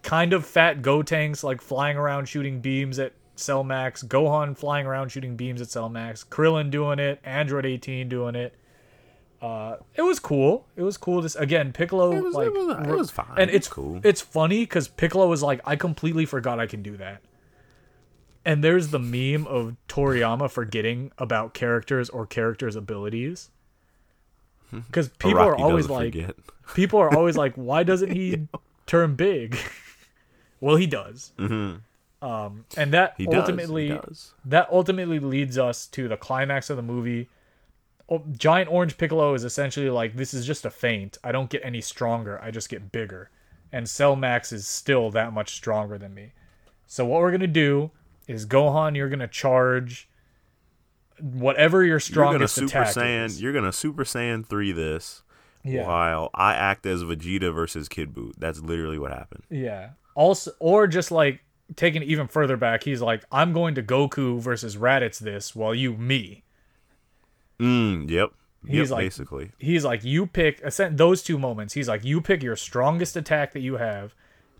kind of fat Gotenks like flying around shooting beams at Cell Max, Gohan flying around shooting beams at Cell Max, Krillin doing it, Android 16 doing it. It was cool. It was cool. This again, Piccolo it was fine. And it's cool. It's funny because Piccolo was like, I completely forgot I can do that. And there's the meme of Toriyama forgetting about characters or characters' abilities. Because people are always like, why doesn't he turn big? Well, he does. Mm-hmm. And that ultimately leads us to the climax of the movie. Giant Orange Piccolo is essentially like, this is just a feint. I don't get any stronger. I just get bigger. And Cell Max is still that much stronger than me. So what we're going to do is, Gohan, you're going to charge whatever your strongest attack is. You're going to Super Saiyan 3 this while I act as Vegeta versus Kid Buu. That's literally what happened. Yeah. Also, or just like, taking it even further back, he's like, I'm going to Goku versus Raditz this while you me. He's like, basically. He's like, you pick those two moments. He's like, you pick your strongest attack that you have,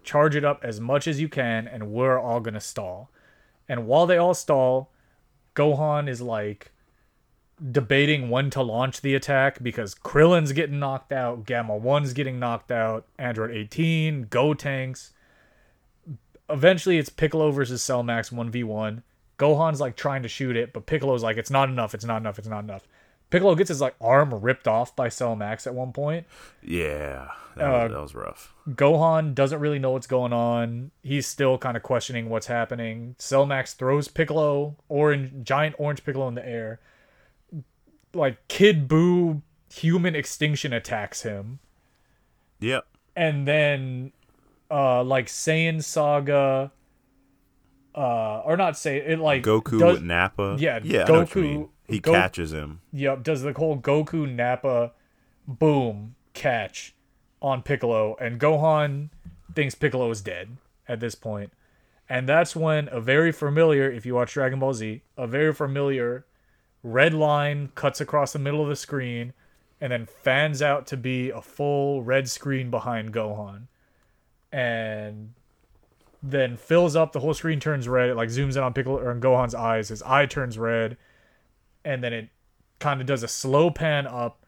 charge it up as much as you can, and we're all going to stall. And while they all stall, Gohan is like debating when to launch the attack because Krillin's getting knocked out, Gamma 1's getting knocked out, Android 18, Gotenks. Eventually, it's Piccolo versus Cell Max 1v1. Gohan's like trying to shoot it, but Piccolo's like, it's not enough, it's not enough, it's not enough. Piccolo gets his like arm ripped off by Cell Max at one point. Yeah, that was rough. Gohan doesn't really know what's going on. He's still kind of questioning what's happening. Cell Max throws Piccolo, giant Orange Piccolo in the air. Like Kid Buu human extinction attacks him. Yep. And then like Saiyan Saga, or not Saiyan, it like Goku does, Nappa. Yeah, Goku. I know what you mean. He catches him. Yep, does the whole Goku Nappa boom catch on Piccolo, and Gohan thinks Piccolo is dead at this point, and that's when a very familiar, if you watch Dragon Ball Z, a very familiar red line cuts across the middle of the screen, and then fans out to be a full red screen behind Gohan. And then fills up, the whole screen turns red. It like zooms in on Piccolo or on Gohan's eyes. His eye turns red, and then it kind of does a slow pan up,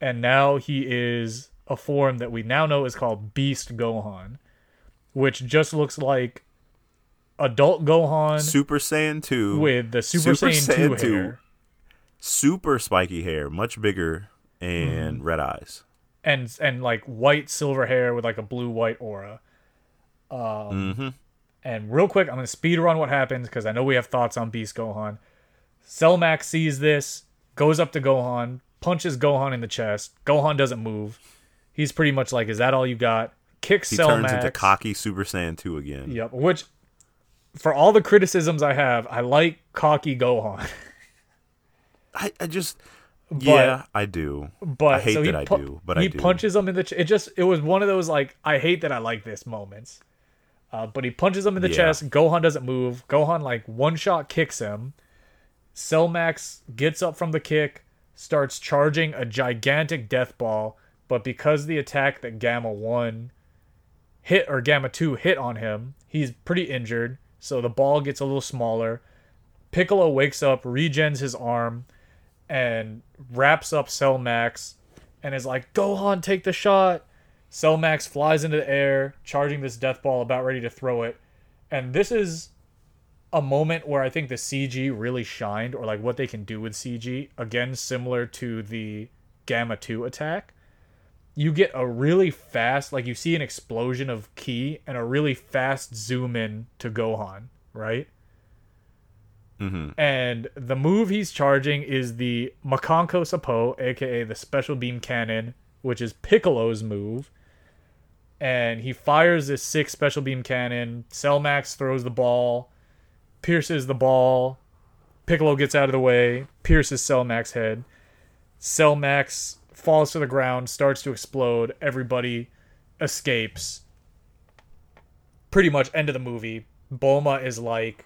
and now he is a form that we now know is called Beast Gohan, which just looks like adult Gohan, Super Saiyan 2 with the Super Saiyan 2 hair, super spiky hair, much bigger, and red eyes, and like white silver hair with like a blue white aura. And real quick, I'm gonna speed run what happens because I know we have thoughts on Beast Gohan. Cell Max sees this, goes up to Gohan, punches Gohan in the chest. Gohan doesn't move. He's pretty much like, "Is that all you got?" Kicks Cell Max. He turns into cocky Super Saiyan 2 again. Yep. Which, for all the criticisms I have, I like cocky Gohan. I do. But I hate that I do. But he punches him in the chest. It was one of those like, I hate that I like this moments. But he punches him in the chest. Gohan doesn't move. Gohan like one shot kicks him. Cell Max gets up from the kick, starts charging a gigantic death ball, but because the attack that Gamma 1 hit or Gamma 2 hit on him, he's pretty injured, so the ball gets a little smaller. Piccolo wakes up, regens his arm, and wraps up Cell Max and is like, "Gohan, take the shot." Cell Max flies into the air, charging this death ball, about ready to throw it. And this is a moment where I think the CG really shined, or like what they can do with CG, again similar to the Gamma 2 attack. You get a really fast, like you see an explosion of ki and a really fast zoom in to Gohan, right? And the move he's charging is the Makanko Sapo, aka the Special Beam Cannon, which is Piccolo's move. And he fires this 6 Special Beam Cannon. Cell Max throws the ball, pierces the ball. Piccolo gets out of the way, pierces Cell Max's head. Cell Max falls to the ground, starts to explode. Everybody escapes. Pretty much end of the movie. Bulma is like,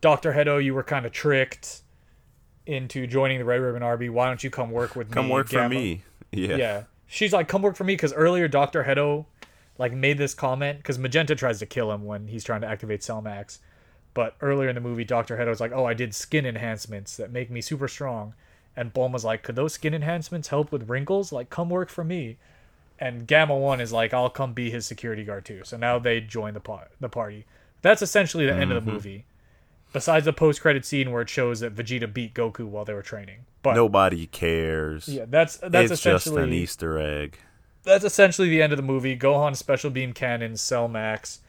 "Dr. Hedo, you were kind of tricked into joining the Red Ribbon Army. Why don't you come work with me? Come work for me." Yeah. She's like, "Come work for me," because earlier Dr. Hedo like made this comment, because Magenta tries to kill him when he's trying to activate Cell Max. But earlier in the movie, Dr. Hedo's like, "Oh, I did skin enhancements that make me super strong." And Bulma's like, "Could those skin enhancements help with wrinkles? Like, come work for me." And Gamma 1 is like, "I'll come be his security guard too." So now they join the party. That's essentially the end of the movie. Besides the post-credit scene where it shows that Vegeta beat Goku while they were training. But nobody cares. Yeah, that's it's essentially just an Easter egg. That's essentially the end of the movie. Gohan, Special Beam Cannon, Cell Max.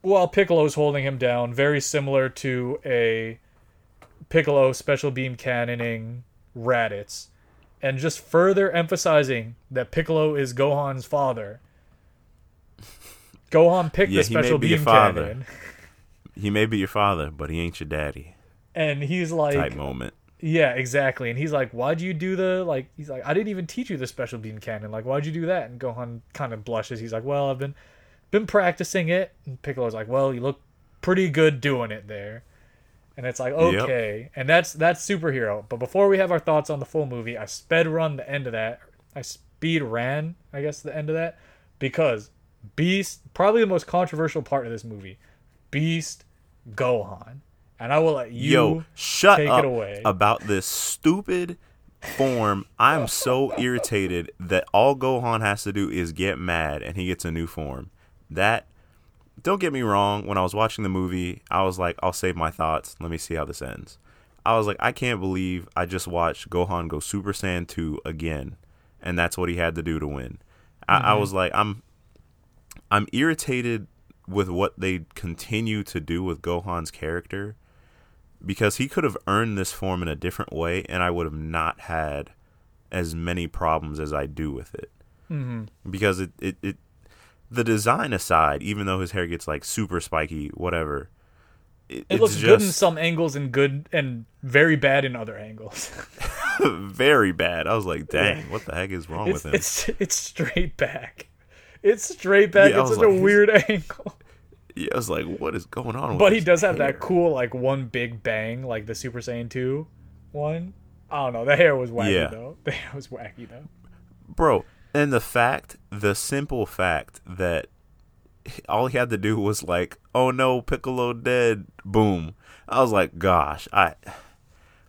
While Piccolo's holding him down, very similar to a Piccolo Special Beam Cannoning Raditz. And just further emphasizing that Piccolo is Gohan's father. Gohan picked the Special Beam Cannon. He may be your father, but he ain't your daddy. And he's like... type moment. Yeah, exactly. And he's like, "Why'd you do the... like?" He's like, "I didn't even teach you the Special Beam Cannon. Like, why'd you do that?" And Gohan kind of blushes. He's like, "Well, I've been practicing it." And Piccolo's like, "Well, you look pretty good doing it there." And it's like, okay. Yep. And that's Superhero. But before we have our thoughts on the full movie, I speed ran the end of that. Because Beast... probably the most controversial part of this movie... Beast Gohan, and I will let you take it away about this stupid form. I'm so irritated that all Gohan has to do is get mad and he gets a new form. That, don't get me wrong, when I was watching the movie, I was like, "I'll save my thoughts. Let me see how this ends." I was like, I can't believe I just watched Gohan go Super Saiyan 2 again, and that's what he had to do to win. I was like, I'm irritated with what they continue to do with Gohan's character, because he could have earned this form in a different way, and I would have not had as many problems as I do with it. Because it the design aside, even though his hair gets like super spiky, whatever, it looks good in some angles and good and very bad in other angles. Very bad. I was like, dang, what the heck is wrong with him? It's straight back. It's such a weird angle. Yeah, I was like, what is going on with this? But he does have that cool, like, one big bang, like the Super Saiyan 2 one. I don't know. The hair was wacky, though. Bro, and the simple fact that all he had to do was like, "Oh, no, Piccolo dead. Boom." I was like, gosh,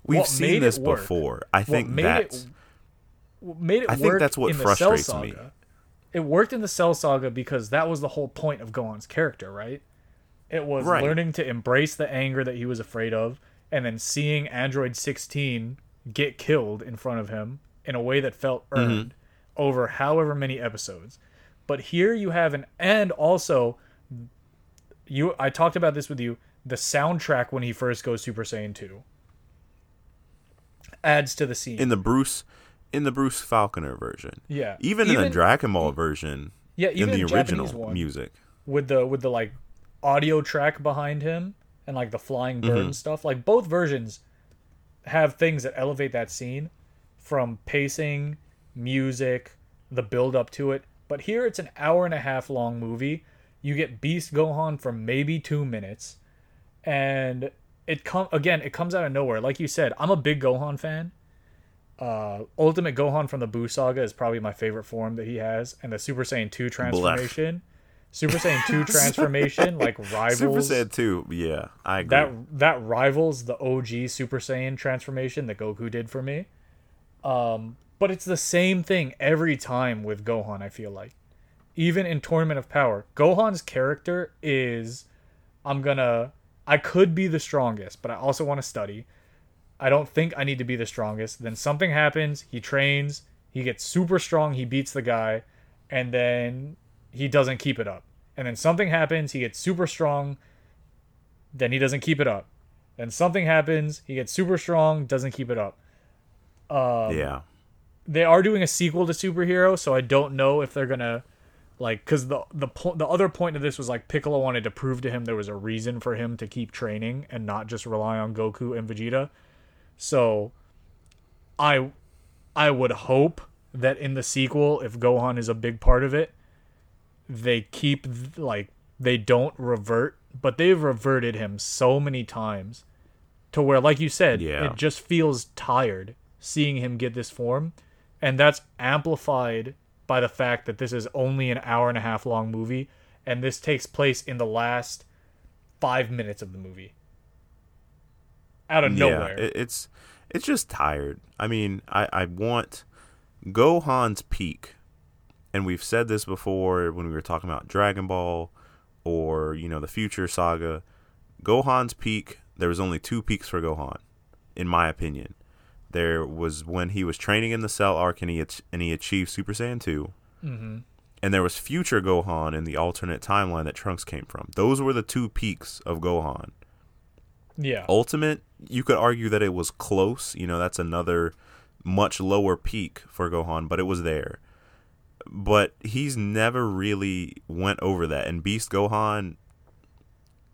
we've seen this before. I think that's what frustrates me. It worked in the Cell Saga because that was the whole point of Gohan's character, right? It was learning to embrace the anger that he was afraid of, and then seeing Android 16 get killed in front of him in a way that felt earned over however many episodes. But here you have I talked about this with you, the soundtrack when he first goes Super Saiyan 2 adds to the scene. In the Bruce Falconer version. Yeah. Even in the Dragon Ball version. Yeah, even in the original one, music. With the like audio track behind him and like the flying bird and stuff. Like both versions have things that elevate that scene, from pacing, music, the build up to it. But here it's an hour and a half long movie. You get Beast Gohan for maybe 2 minutes, and it comes out of nowhere. Like you said, I'm a big Gohan fan. Ultimate Gohan from the Buu Saga is probably my favorite form that he has, and the Super Saiyan 2 transformation. Bluff. Super Saiyan 2 transformation like rivals Super Saiyan 2. Yeah, I agree. That rivals the OG Super Saiyan transformation that Goku did for me. But it's the same thing every time with Gohan, I feel like. Even in Tournament of Power, Gohan's character is I could be the strongest, but I also want to study. I don't think I need to be the strongest. Then something happens, he trains, he gets super strong, he beats the guy, and then he doesn't keep it up. And then something happens, he gets super strong, then he doesn't keep it up. Then something happens, he gets super strong, doesn't keep it up. Yeah. They are doing a sequel to Superhero, so I don't know if they're going to, like, because the other point of this was, like, Piccolo wanted to prove to him there was a reason for him to keep training and not just rely on Goku and Vegeta. So I would hope that in the sequel, if Gohan is a big part of it, they keep, like, they don't revert, but they've reverted him so many times to where, like you said, it just feels tired seeing him get this form. And that's amplified by the fact that this is only an hour and a half long movie, and this takes place in the last 5 minutes of the movie. Out of nowhere. It's just tired. I mean, I want Gohan's peak, and we've said this before when we were talking about Dragon Ball or, you know, the future saga. Gohan's peak, there was only two peaks for Gohan, in my opinion. There was when he was training in the Cell arc and he achieved Super Saiyan 2. Mm-hmm. And there was future Gohan in the alternate timeline that Trunks came from. Those were the two peaks of Gohan. Yeah. Ultimate, you could argue that it was close. You know, that's another much lower peak for Gohan, but it was there. But he's never really went over that. And Beast Gohan,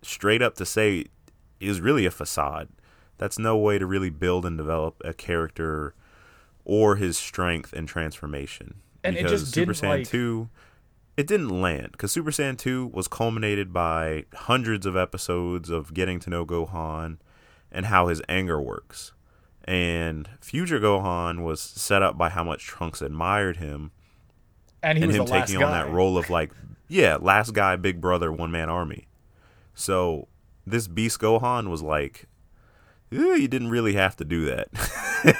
straight up to say, is really a facade. That's no way to really build and develop a character or his strength and transformation. And because it just didn't Super Saiyan 2, it didn't land, because Super Saiyan 2 was culminated by hundreds of episodes of getting to know Gohan and how his anger works. And future Gohan was set up by how much Trunks admired him, and him taking on that role of like, last guy, big brother, one man army. So this Beast Gohan was like, you didn't really have to do that.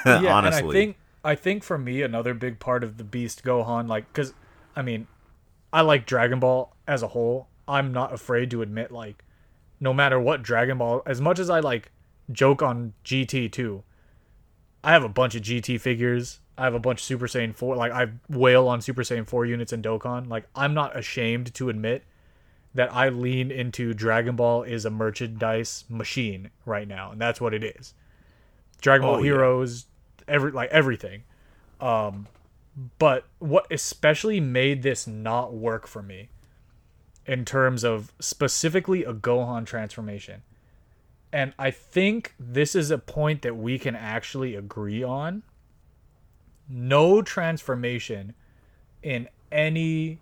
Yeah, honestly. And I think for me, another big part of the Beast Gohan, like, because I mean, I like Dragon Ball as a whole. I'm not afraid to admit, like, no matter what Dragon Ball, as much as I like joke on GT too, I have a bunch of GT figures. I have a bunch of Super Saiyan 4. Like, I wail on Super Saiyan 4 units and Dokkan. Like, I'm not ashamed to admit that I lean into Dragon Ball is a merchandise machine right now, and that's what it is. Dragon Ball Heroes, everything. But what especially made this not work for me, in terms of specifically a Gohan transformation, and I think this is a point that we can actually agree on, no transformation in any...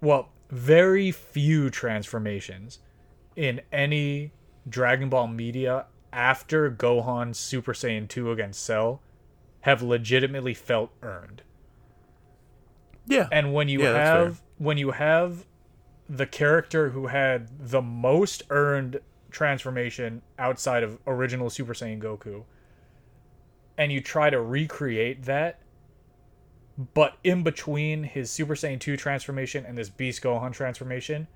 well, very few transformations in any Dragon Ball media after Gohan's Super Saiyan 2 against Cell have legitimately felt earned. Yeah. And when you have the character who had the most earned transformation outside of original Super Saiyan Goku, and you try to recreate that, but in between his Super Saiyan 2 transformation and this Beast Gohan transformation,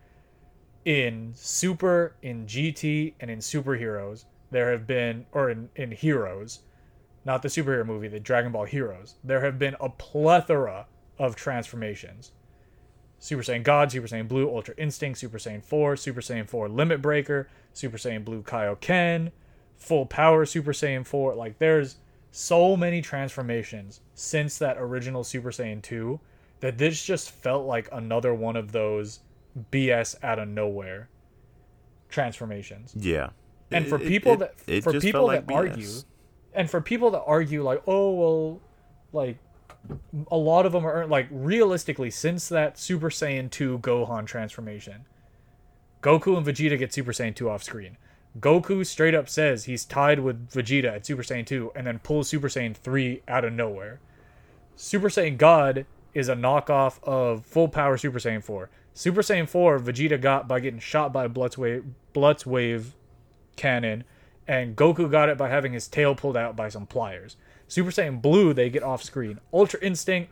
in Super, in GT, and in Superheroes, there have been, or in Heroes, not the superhero movie, the Dragon Ball Heroes, there have been a plethora of transformations. Super Saiyan God, Super Saiyan Blue, Ultra Instinct, Super Saiyan 4, Super Saiyan 4 Limit Breaker, Super Saiyan Blue Kaioken, Full Power Super Saiyan 4. Like, there's so many transformations since that original Super Saiyan 2 that this just felt like another one of those BS out of nowhere transformations. Yeah. And for people that argue like, oh, well, like, a lot of them are, like, realistically, since that Super Saiyan 2 Gohan transformation, Goku and Vegeta get Super Saiyan 2 off screen. Goku straight up says he's tied with Vegeta at Super Saiyan 2 and then pulls Super Saiyan 3 out of nowhere. Super Saiyan God is a knockoff of Full Power Super Saiyan 4. Super Saiyan 4 Vegeta got by getting shot by a Blutz Wave cannon, and Goku got it by having his tail pulled out by some pliers. Super Saiyan Blue, they get off screen. Ultra Instinct,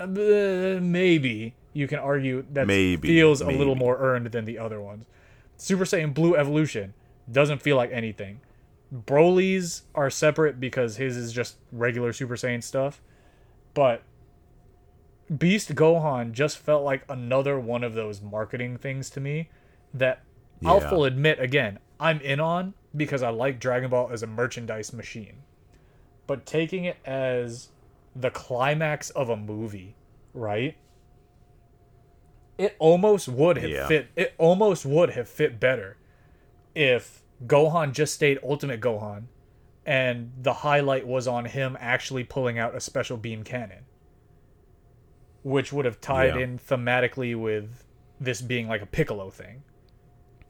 maybe you can argue that feels a little more earned than the other ones. Super Saiyan Blue Evolution doesn't feel like anything. Broly's are separate because his is just regular Super Saiyan stuff. But Beast Gohan just felt like another one of those marketing things to me that I'll full admit, again, I'm in on because I like Dragon Ball as a merchandise machine. But taking it as the climax of a movie, right? It almost would have fit. It almost would have fit better if Gohan just stayed Ultimate Gohan, and the highlight was on him actually pulling out a special beam cannon, which would have tied in thematically with this being like a Piccolo thing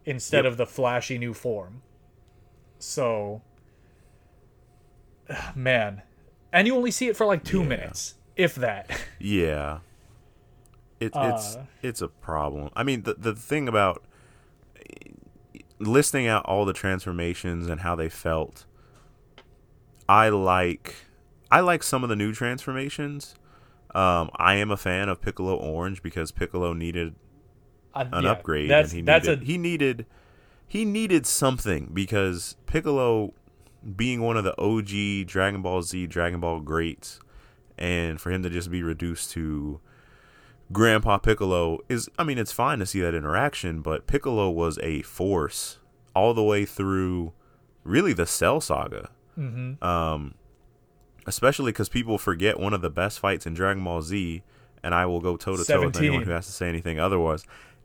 instead of the flashy new form. So, man, and you only see it for like 2 minutes, if that. Yeah, it's a problem. I mean, the thing about listing out all the transformations and how they felt, I like some of the new transformations. I am a fan of Piccolo Orange because Piccolo needed an upgrade, and he needed something, because Piccolo, being one of the OG Dragon Ball Z, Dragon Ball greats, and for him to just be reduced to Grandpa Piccolo is, I mean, it's fine to see that interaction, but Piccolo was a force all the way through, really, the Cell Saga. Mm-hmm. Especially because people forget one of the best fights in Dragon Ball Z, and I will go toe-to-toe with anyone who has to say anything otherwise,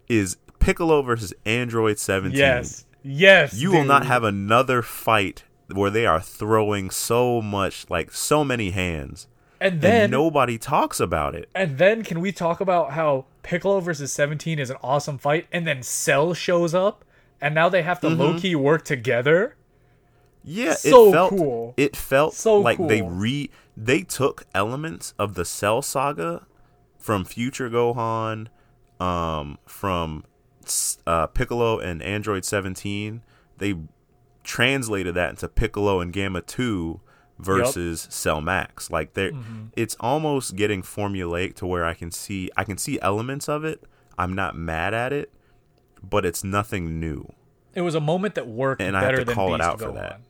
is Piccolo versus Android 17. Yes, you will not have another fight where they are throwing so much, like, so many hands, and nobody talks about it. And then can we talk about how Piccolo versus 17 is an awesome fight, and then Cell shows up, and now they have to low-key work together? Yeah, so cool. It felt so like cool. They took elements of the Cell Saga from Future Gohan, from Piccolo and Android 17. They translated that into Piccolo and Gamma 2 versus Cell Max. Like, it's almost getting formulaic to where I can see elements of it. I'm not mad at it, but it's nothing new. It was a moment that worked better than Beast Gohan. And I have to call it out for that.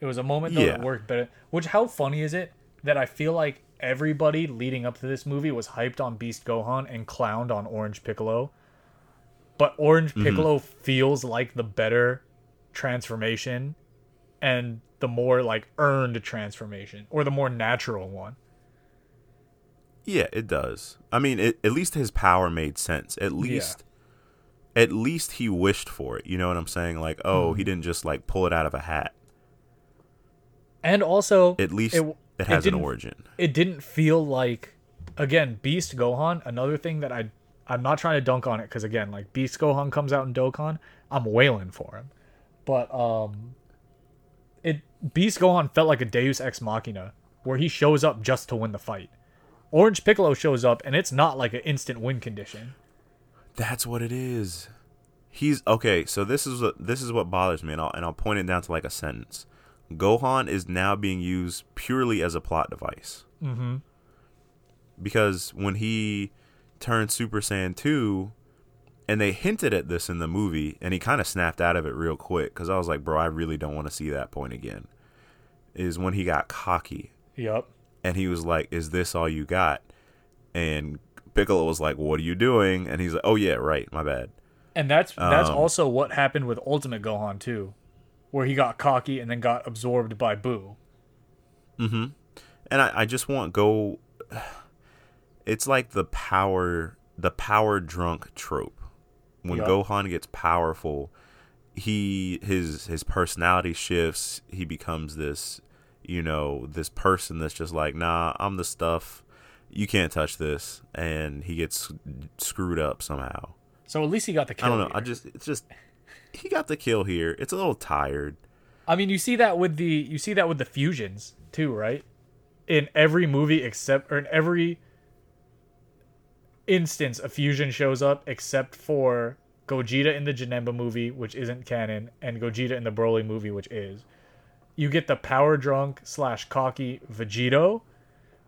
It was a moment that worked better. Which, how funny is it that I feel like everybody leading up to this movie was hyped on Beast Gohan and clowned on Orange Piccolo, but Orange Piccolo feels like the better transformation and the more, like, earned transformation, or the more natural one. Yeah, it does. I mean, at least his power made sense. At least he wished for it. You know what I'm saying? Like, he didn't just, like, pull it out of a hat. And also, at least it has an origin. It didn't feel like, again, Beast Gohan, another thing that I'm not trying to dunk on it, because, again, like, Beast Gohan comes out in Dokkan, I'm wailing for him. But Beast Gohan felt like a Deus Ex Machina, where he shows up just to win the fight. Orange Piccolo shows up, and it's not like an instant win condition. That's what it is. He's okay. So this is what bothers me, and I'll point it down to like a sentence. Gohan is now being used purely as a plot device. Mm-hmm. Because when he turned Super Saiyan 2, And they hinted at this in the movie, and he kind of snapped out of it real quick, because I was like, bro, I really don't want to see that point again, is when he got cocky. Yep. And he was like, is this all you got? And Piccolo was like, what are you doing? And he's like, oh, yeah, right, my bad. And that's also what happened with Ultimate Gohan, too, where he got cocky and then got absorbed by Boo. Mm-hmm. And I just want Go... It's like the power drunk trope. When yep. Gohan gets powerful, his personality shifts. He becomes this, you know, this person that's just like, nah, I'm the stuff. You can't touch this, and he gets screwed up somehow. So at least he got the kill. I don't know. Here. He got the kill here. It's a little tired. I mean, you see that with the fusions too, right? In every movie in every instance a fusion shows up, except for Gogeta in the Janemba movie, which isn't canon, and Gogeta in the Broly movie, which is. You get the power drunk / cocky Vegito,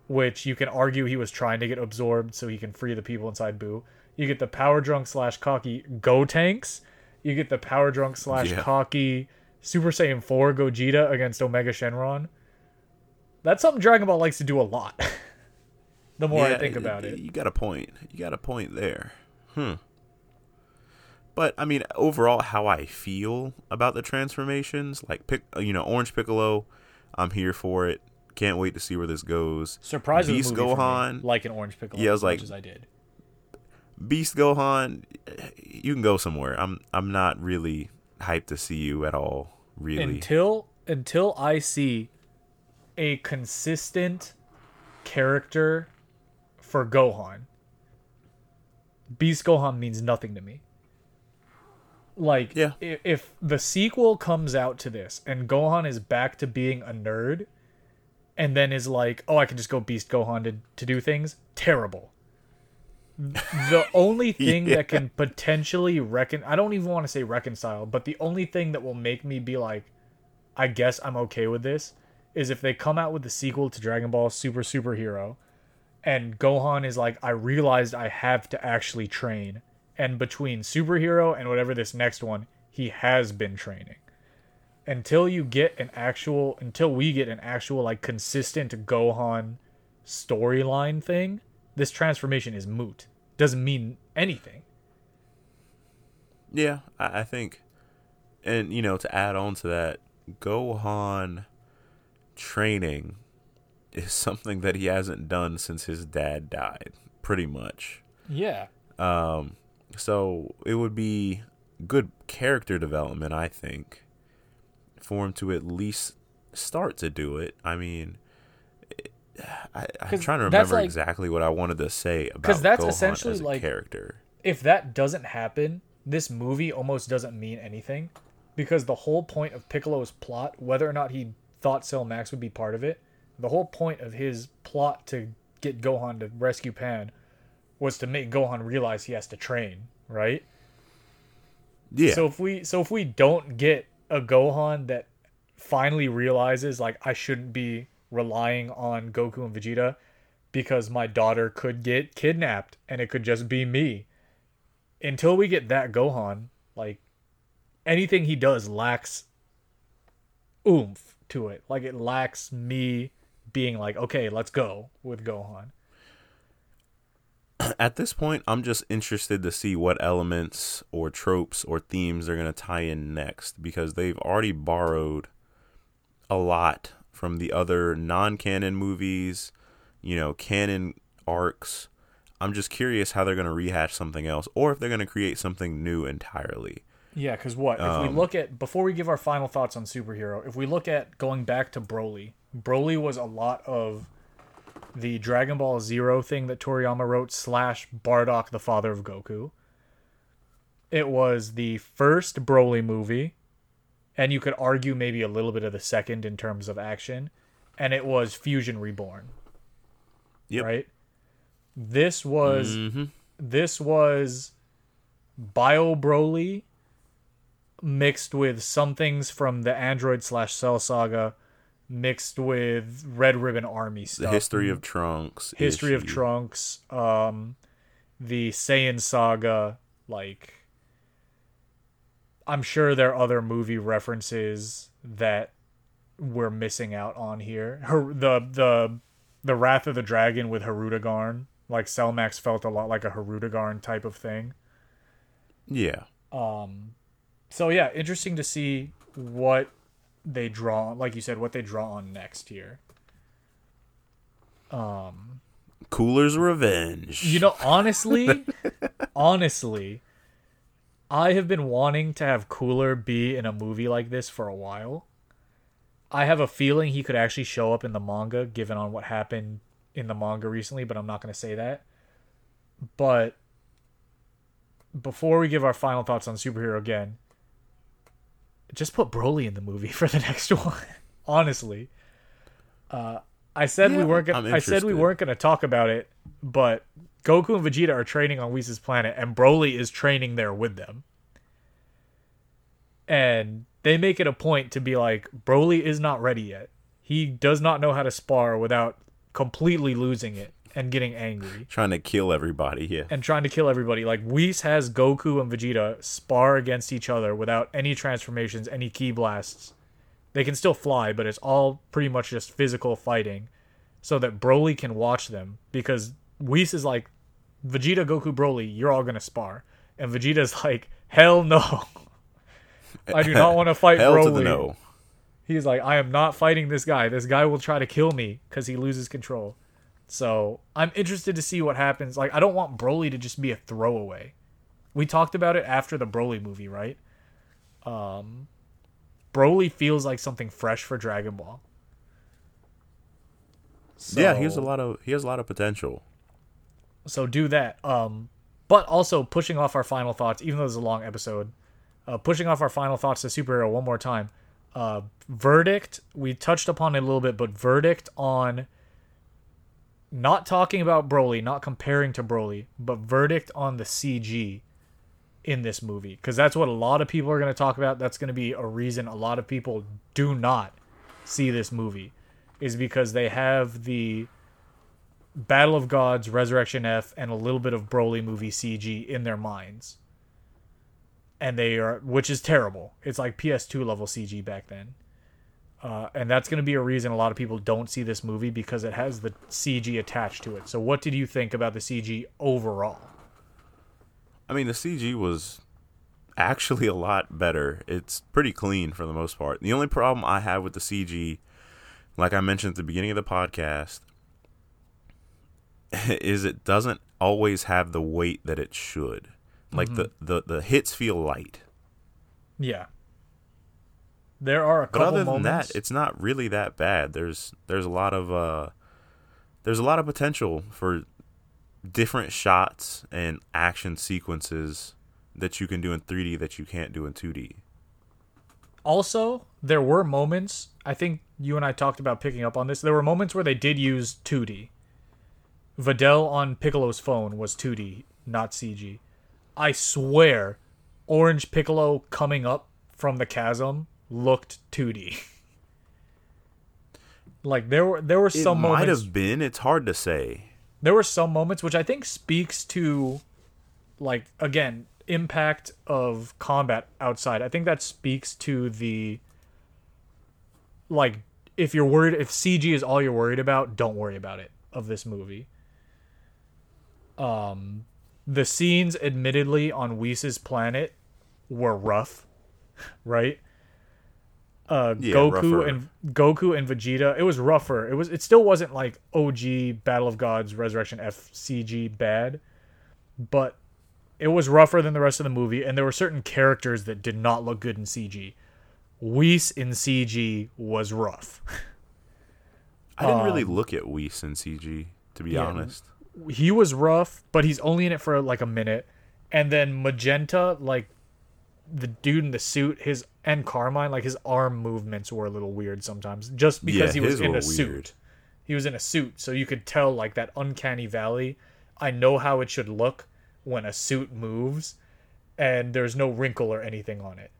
which you can argue he was trying to get absorbed so he can free the people inside Boo. You get the power drunk / cocky Gotenks. You get the power drunk / cocky Super Saiyan 4 Gogeta against Omega Shenron. That's something Dragon Ball likes to do a lot. The more I think about it. You got a point. You got a point there. But, I mean, overall, how I feel about the transformations, like, Orange Piccolo, I'm here for it. Can't wait to see where this goes. Surprising Beast Gohan. Like an Orange Piccolo. Yeah, I was like, as I did. Beast Gohan, you can go somewhere. I'm not really hyped to see you at all, really. Until I see a consistent character for Gohan, Beast Gohan means nothing to me. Like, yeah. If the sequel comes out to this and Gohan is back to being a nerd and then is like, oh, I can just go Beast Gohan to do things, terrible. The only thing that can potentially I don't even want to say reconcile, but the only thing that will make me be like, I guess I'm okay with this, is if they come out with the sequel to Dragon Ball Super Superhero and Gohan is like, I realized I have to actually train. And between Superhero and whatever this next one, he has been training. Until we get an actual, like, consistent Gohan storyline thing, this transformation is moot. Doesn't mean anything. Yeah, I think. And, you know, to add on to that, Gohan training is something that he hasn't done since his dad died, pretty much. Yeah. So it would be good character development, I think, for him to at least start to do it. I mean, I'm trying to remember exactly what I wanted to say about Gohan essentially as a character. If that doesn't happen, this movie almost doesn't mean anything, because the whole point of Piccolo's plot, whether or not he thought Cell Max would be part of it, the whole point of his plot to get Gohan to rescue Pan was to make Gohan realize he has to train, right? Yeah. So if we don't get a Gohan that finally realizes, like, I shouldn't be relying on Goku and Vegeta because my daughter could get kidnapped and it could just be me. Until we get that Gohan, like, anything he does lacks oomph to it. Like, it lacks me being like, okay, let's go with Gohan. At this point, I'm just interested to see what elements or tropes or themes they're going to tie in next, because they've already borrowed a lot from the other non-canon movies, you know, canon arcs. I'm just curious how they're going to rehash something else, or if they're going to create something new entirely. Yeah, because if we look at, before we give our final thoughts on Superhero, if we look at going back to Broly was a lot of the Dragon Ball Zero thing that Toriyama wrote / Bardock, the father of Goku. It was the first Broly movie, and you could argue maybe a little bit of the second in terms of action, and it was Fusion Reborn. Yep. Right? This was Bio Broly mixed with some things from the Android / Cell Saga, mixed with Red Ribbon Army stuff. The History of Trunks. The Saiyan Saga, Like, I'm sure there are other movie references that we're missing out on here. The Wrath of the Dragon with Hirudegarn. Like, Cell Max felt a lot like a Hirudegarn type of thing. Yeah. So, yeah, interesting to see what they draw, like you said, what they draw on next here. Cooler's Revenge. You know, honestly, I have been wanting to have Cooler be in a movie like this for a while. I have a feeling he could actually show up in the manga, given on what happened in the manga recently, but I'm not going to say that. But before we give our final thoughts on Superhero again, just put Broly in the movie for the next one. Honestly, I said we weren't going to talk about it, but Goku and Vegeta are training on Whis' planet, and Broly is training there with them. And they make it a point to be like, Broly is not ready yet. He does not know how to spar without completely losing it and getting angry. Trying to kill everybody, yeah. And trying to kill everybody. Like, Whis has Goku and Vegeta spar against each other without any transformations, any ki blasts. They can still fly, but it's all pretty much just physical fighting so that Broly can watch them. Because Whis is like, Vegeta, Goku, Broly, you're all going to spar. And Vegeta's like, hell no. I do not want to fight Broly. Hell to the no. He's like, I am not fighting this guy. This guy will try to kill me because he loses control. So I'm interested to see what happens. Like, I don't want Broly to just be a throwaway. We talked about it after the Broly movie, right? Broly feels like something fresh for Dragon Ball. So, yeah, he has a lot of potential. So do that. But also pushing off our final thoughts, even though this is a long episode, pushing off our final thoughts to Superhero one more time. Verdict, we touched upon it a little bit, but verdict on not talking about Broly, not comparing to Broly, but verdict on the CG in this movie. Because that's what a lot of people are going to talk about. That's going to be a reason a lot of people do not see this movie, is because they have the Battle of Gods, Resurrection F, and a little bit of Broly movie CG in their minds. And which is terrible. It's like PS2 level CG back then. And that's going to be a reason a lot of people don't see this movie, because it has the CG attached to it. So what did you think about the CG overall? I mean, the CG was actually a lot better. It's pretty clean for the most part. The only problem I have with the CG, like I mentioned at the beginning of the podcast, is it doesn't always have the weight that it should. Like, mm-hmm. the hits feel light. Yeah. There are a couple moments. But other than that, it's not really that bad. There's a lot of potential for different shots and action sequences that you can do in 3D that you can't do in 2D. Also, there were moments, I think you and I talked about picking up on this, there were moments where they did use 2D. Videl on Piccolo's phone was 2D, not CG. I swear, Orange Piccolo coming up from the chasm looked 2D. Like, there were some moments. It might have been. It's hard to say. There were some moments, which I think speaks to, like, again, impact of combat outside. I think that speaks to the, like, if you're worried, if CG is all you're worried about, don't worry about it, of this movie. The scenes, admittedly, on Whis' planet were rough, right? Yeah, Goku and Vegeta, it was rougher. It still wasn't like OG Battle of Gods Resurrection F CG bad, but it was rougher than the rest of the movie, and there were certain characters that did not look good in CG. Whis in CG was rough. I didn't really look at Whis in CG, to be honest. He was rough, but he's only in it for like a minute. And then Magenta, like the dude in the suit, and Carmine, like his arm movements were a little weird sometimes, just because he was in a suit. He was in a suit, so you could tell, like, that uncanny valley. I know how it should look when a suit moves, and there's no wrinkle or anything on it,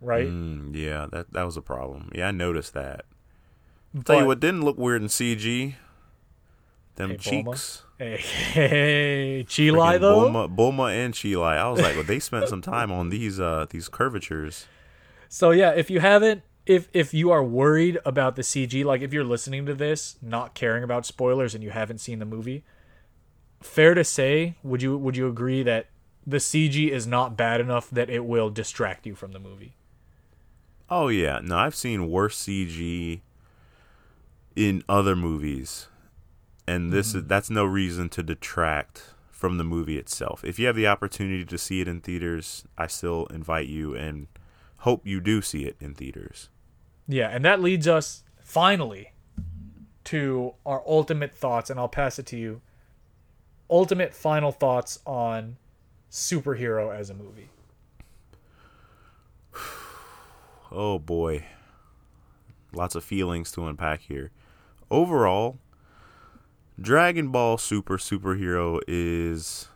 right? Yeah, that was a problem. Yeah, I noticed that. Tell you what didn't look weird in CG. Them cheeks. Bulma. Hey, Chi-Li though? Bulma and Chi-Li. I was like, well, they spent some time on these curvatures. So yeah, if you haven't, if you are worried about the CG, like if you're listening to this, not caring about spoilers and you haven't seen the movie, fair to say, would you agree that the CG is not bad enough that it will distract you from the movie? Oh yeah, no, I've seen worse CG in other movies. And this is, that's no reason to detract from the movie itself. If you have the opportunity to see it in theaters, I still invite you and hope you do see it in theaters. Yeah, and that leads us finally to our ultimate thoughts, and I'll pass it to you. Ultimate final thoughts on Superhero as a movie. Oh boy. Lots of feelings to unpack here. Overall, Dragon Ball Super Superhero is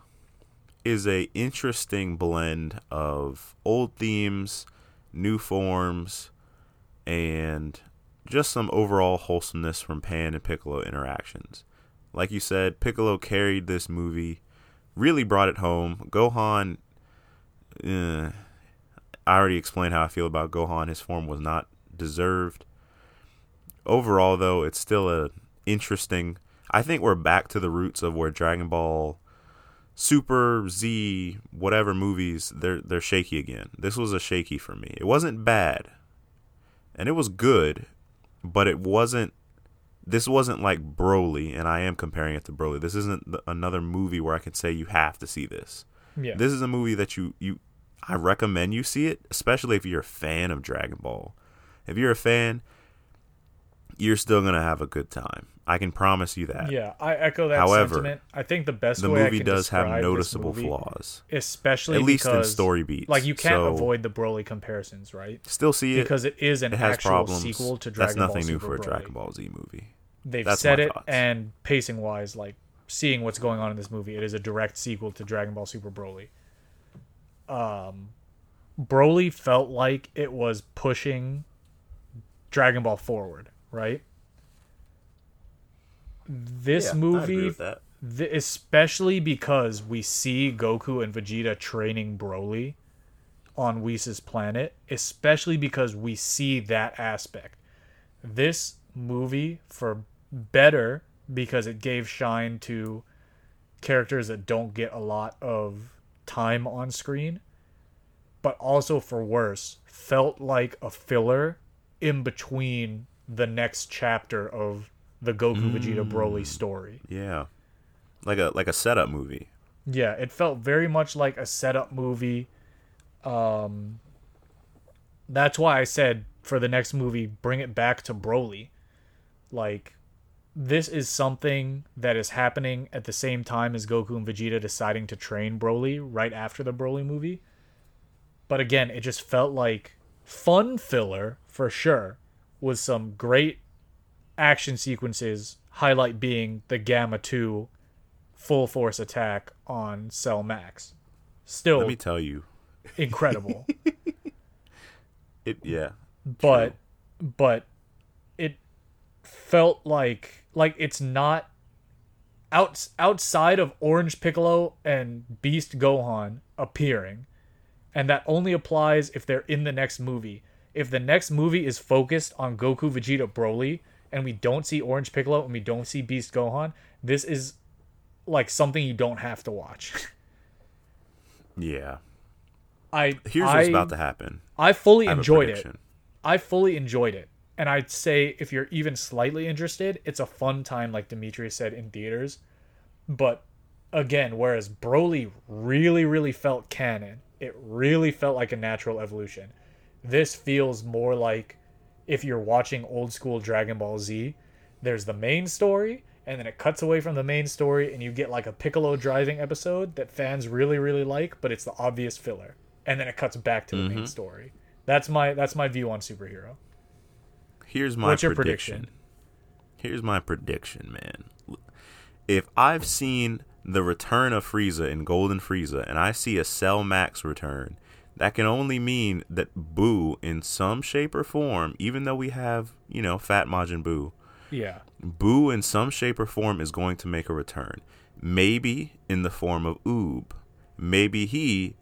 a interesting blend of old themes, new forms, and just some overall wholesomeness from Pan and Piccolo interactions. Like you said, Piccolo carried this movie, really brought it home. Gohan, I already explained how I feel about Gohan. His form was not deserved. Overall, though, it's still a interesting... I think we're back to the roots of where Dragon Ball Super, Z, whatever movies, they're shaky again. This was a shaky for me. It wasn't bad. And it was good, but it wasn't, this wasn't like Broly, and I am comparing it to Broly. This isn't another movie where I can say you have to see this. Yeah. This is a movie that I recommend you see it, especially if you're a fan of Dragon Ball. If you're a fan, you're still going to have a good time. I can promise you that. Yeah, I echo that sentiment. I think the best way I can describe this movie... The movie does have noticeable flaws. Especially at least in story beats. Like, you can't avoid the Broly comparisons, right? Still see it. Because it is an actual sequel to Dragon Ball Super Broly. That's nothing new for a Dragon Ball Z movie. They've said it, and pacing-wise, like, seeing what's going on in this movie, it is a direct sequel to Dragon Ball Super Broly. Broly felt like it was pushing Dragon Ball forward. Right? This movie, especially because we see Goku and Vegeta training Broly on Whis' planet, especially because we see that aspect. This movie, for better, because it gave shine to characters that don't get a lot of time on screen, but also for worse, felt like a filler in between the next chapter of the Goku Vegeta Broly story. Yeah. Like a setup movie. Yeah, it felt very much like a setup movie. That's why I said for the next movie, bring it back to Broly. Like, this is something that is happening at the same time as Goku and Vegeta deciding to train Broly right after the Broly movie. But again, it just felt like fun filler for sure, with some great action sequences, highlight being the Gamma 2 full force attack on Cell Max. Still, let me tell you, incredible. But it felt like it's not outside of Orange Piccolo and Beast Gohan appearing, and that only applies if they're in the next movie. If the next movie is focused on Goku, Vegeta, Broly, and we don't see Orange Piccolo and we don't see Beast Gohan, this is like something you don't have to watch. Yeah. Here's what's about to happen. I fully enjoyed it. And I'd say if you're even slightly interested, it's a fun time, like Demetrius said, in theaters. But again, whereas Broly really, really felt canon, it really felt like a natural evolution. This feels more like if you're watching old school Dragon Ball Z, there's the main story, and then it cuts away from the main story, and you get like a Piccolo driving episode that fans really, really like, but it's the obvious filler. And then it cuts back to the main story. That's my view on Superhero. Here's my prediction, man. If I've seen the return of Frieza in Golden Frieza, and I see a Cell Max return, that can only mean that Boo, in some shape or form, even though we have, Fat Majin Boo, Boo in some shape or form is going to make a return. maybe in the form of Oob. Maybe he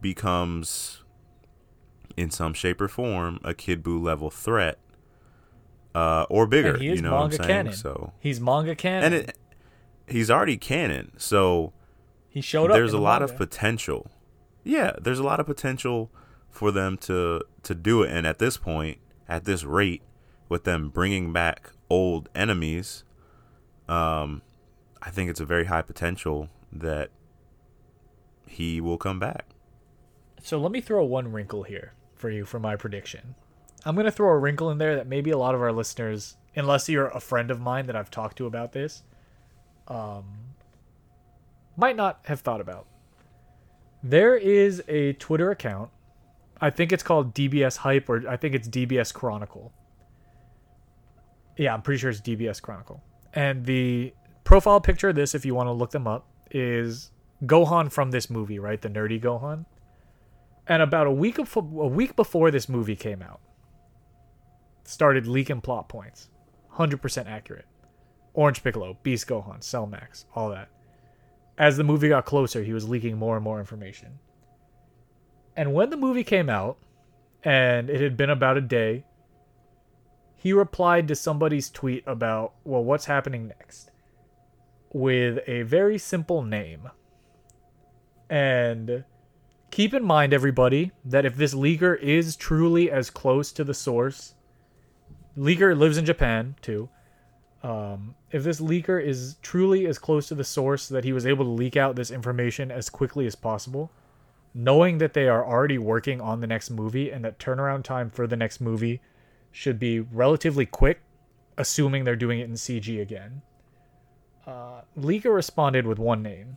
becomes, in some shape or form, a Kid Buu level threat, or bigger. And he is, you know, manga what I'm saying? Canon. So he's manga canon, and he's already canon. So he showed up. There's a lot of potential. Yeah, there's a lot of potential for them to do it. And at this point, at this rate, with them bringing back old enemies, I think it's a very high potential that he will come back. So let me throw one wrinkle here for you for my prediction. I'm going to throw a wrinkle in there that maybe a lot of our listeners, unless you're a friend of mine that I've talked to about this, might not have thought about. There is a Twitter account. I think it's called DBS Hype, or I think it's DBS Chronicle. Yeah, I'm pretty sure it's DBS Chronicle. And the profile picture of this, if you want to look them up, is Gohan from this movie, right? The nerdy Gohan. And about a week before this movie came out, started leaking plot points. 100% accurate. Orange Piccolo, Beast Gohan, Cell Max, all that. As the movie got closer, he was leaking more and more information. And when the movie came out, and it had been about a day, he replied to somebody's tweet about, well, what's happening next? With a very simple name. And keep in mind, everybody, that if this leaker is truly as close to the source, leaker lives in Japan, too. If this leaker is truly as close to the source that he was able to leak out this information as quickly as possible, knowing that they are already working on the next movie and that turnaround time for the next movie should be relatively quick, assuming they're doing it in CG again, leaker responded with one name,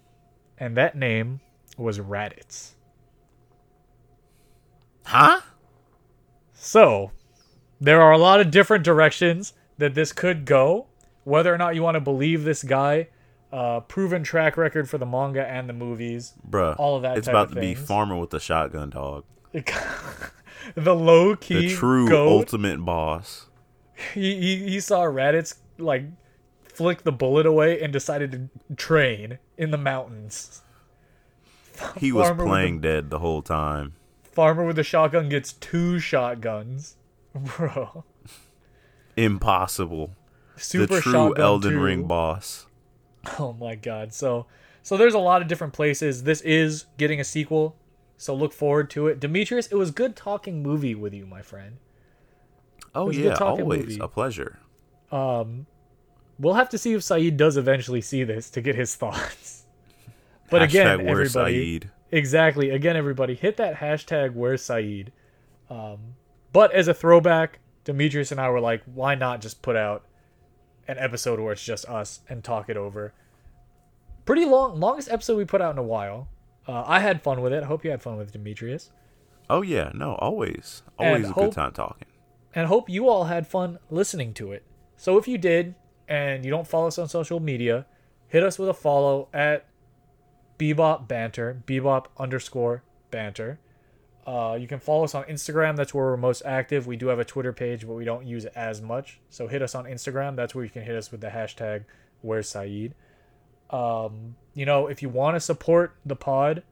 and that name was Raditz. Huh? So, there are a lot of different directions that this could go. Whether or not you want to believe this guy, proven track record for the manga and the movies, bruh, all of that. It's about to be Farmer with the Shotgun, dog. The low key, the true goat. Ultimate boss. He saw Raditz like flick the bullet away and decided to train in the mountains. He was playing dead the whole time. Farmer with the Shotgun gets 2 shotguns, bro. Impossible. Super the true Elden two. Ring boss. Oh my god. So there's a lot of different places. This is getting a sequel, so look forward to it. Demetrius, it was good talking movie with you, my friend. Oh yeah, always movie. A pleasure. We'll have to see if Saeed does eventually see this to get his thoughts. But again, where's everybody? Saeed? Exactly. Again, everybody, hit that hashtag where's Saeed. But as a throwback, Demetrius and I were like, why not just put out an episode where it's just us and talk it over. Pretty long, longest episode we put out in a while. I had fun with it. I hope you had fun with it, Demetrius. Oh yeah, no, always and a good time talking. And hope you all had fun listening to it. So if you did, and you don't follow us on social media, hit us with a follow at Bebop Banter, Bebop_Banter. You can follow us on Instagram. That's where we're most active. We do have a Twitter page, but we don't use it as much. So hit us on Instagram. That's where you can hit us with the hashtag Where's Saeed. You know, if you want to support the pod,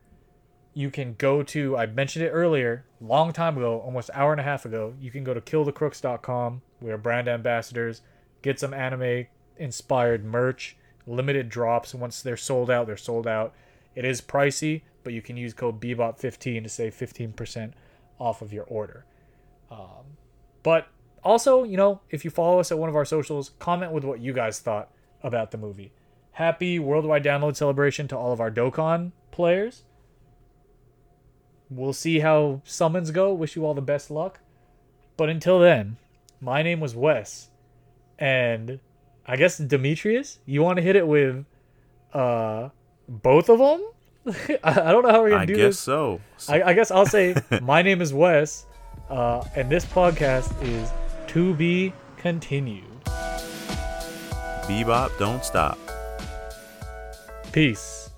you can go to, I mentioned it earlier, long time ago, almost an hour and a half ago, you can go to killthecrooks.com. We are brand ambassadors. Get some anime-inspired merch. Limited drops. Once they're sold out, they're sold out. It is pricey, but you can use code BEBOP15 to save 15% off of your order. But also, you know, if you follow us at one of our socials, comment with what you guys thought about the movie. Happy worldwide download celebration to all of our Dokkan players. We'll see how summons go. Wish you all the best luck. But until then, my name was Wes. And I guess, Demetrius, you want to hit it with both of them? I don't know how we're going to do this. I guess so. I guess I'll say, my name is Wes, and this podcast is To Be Continued. Bebop, don't stop. Peace.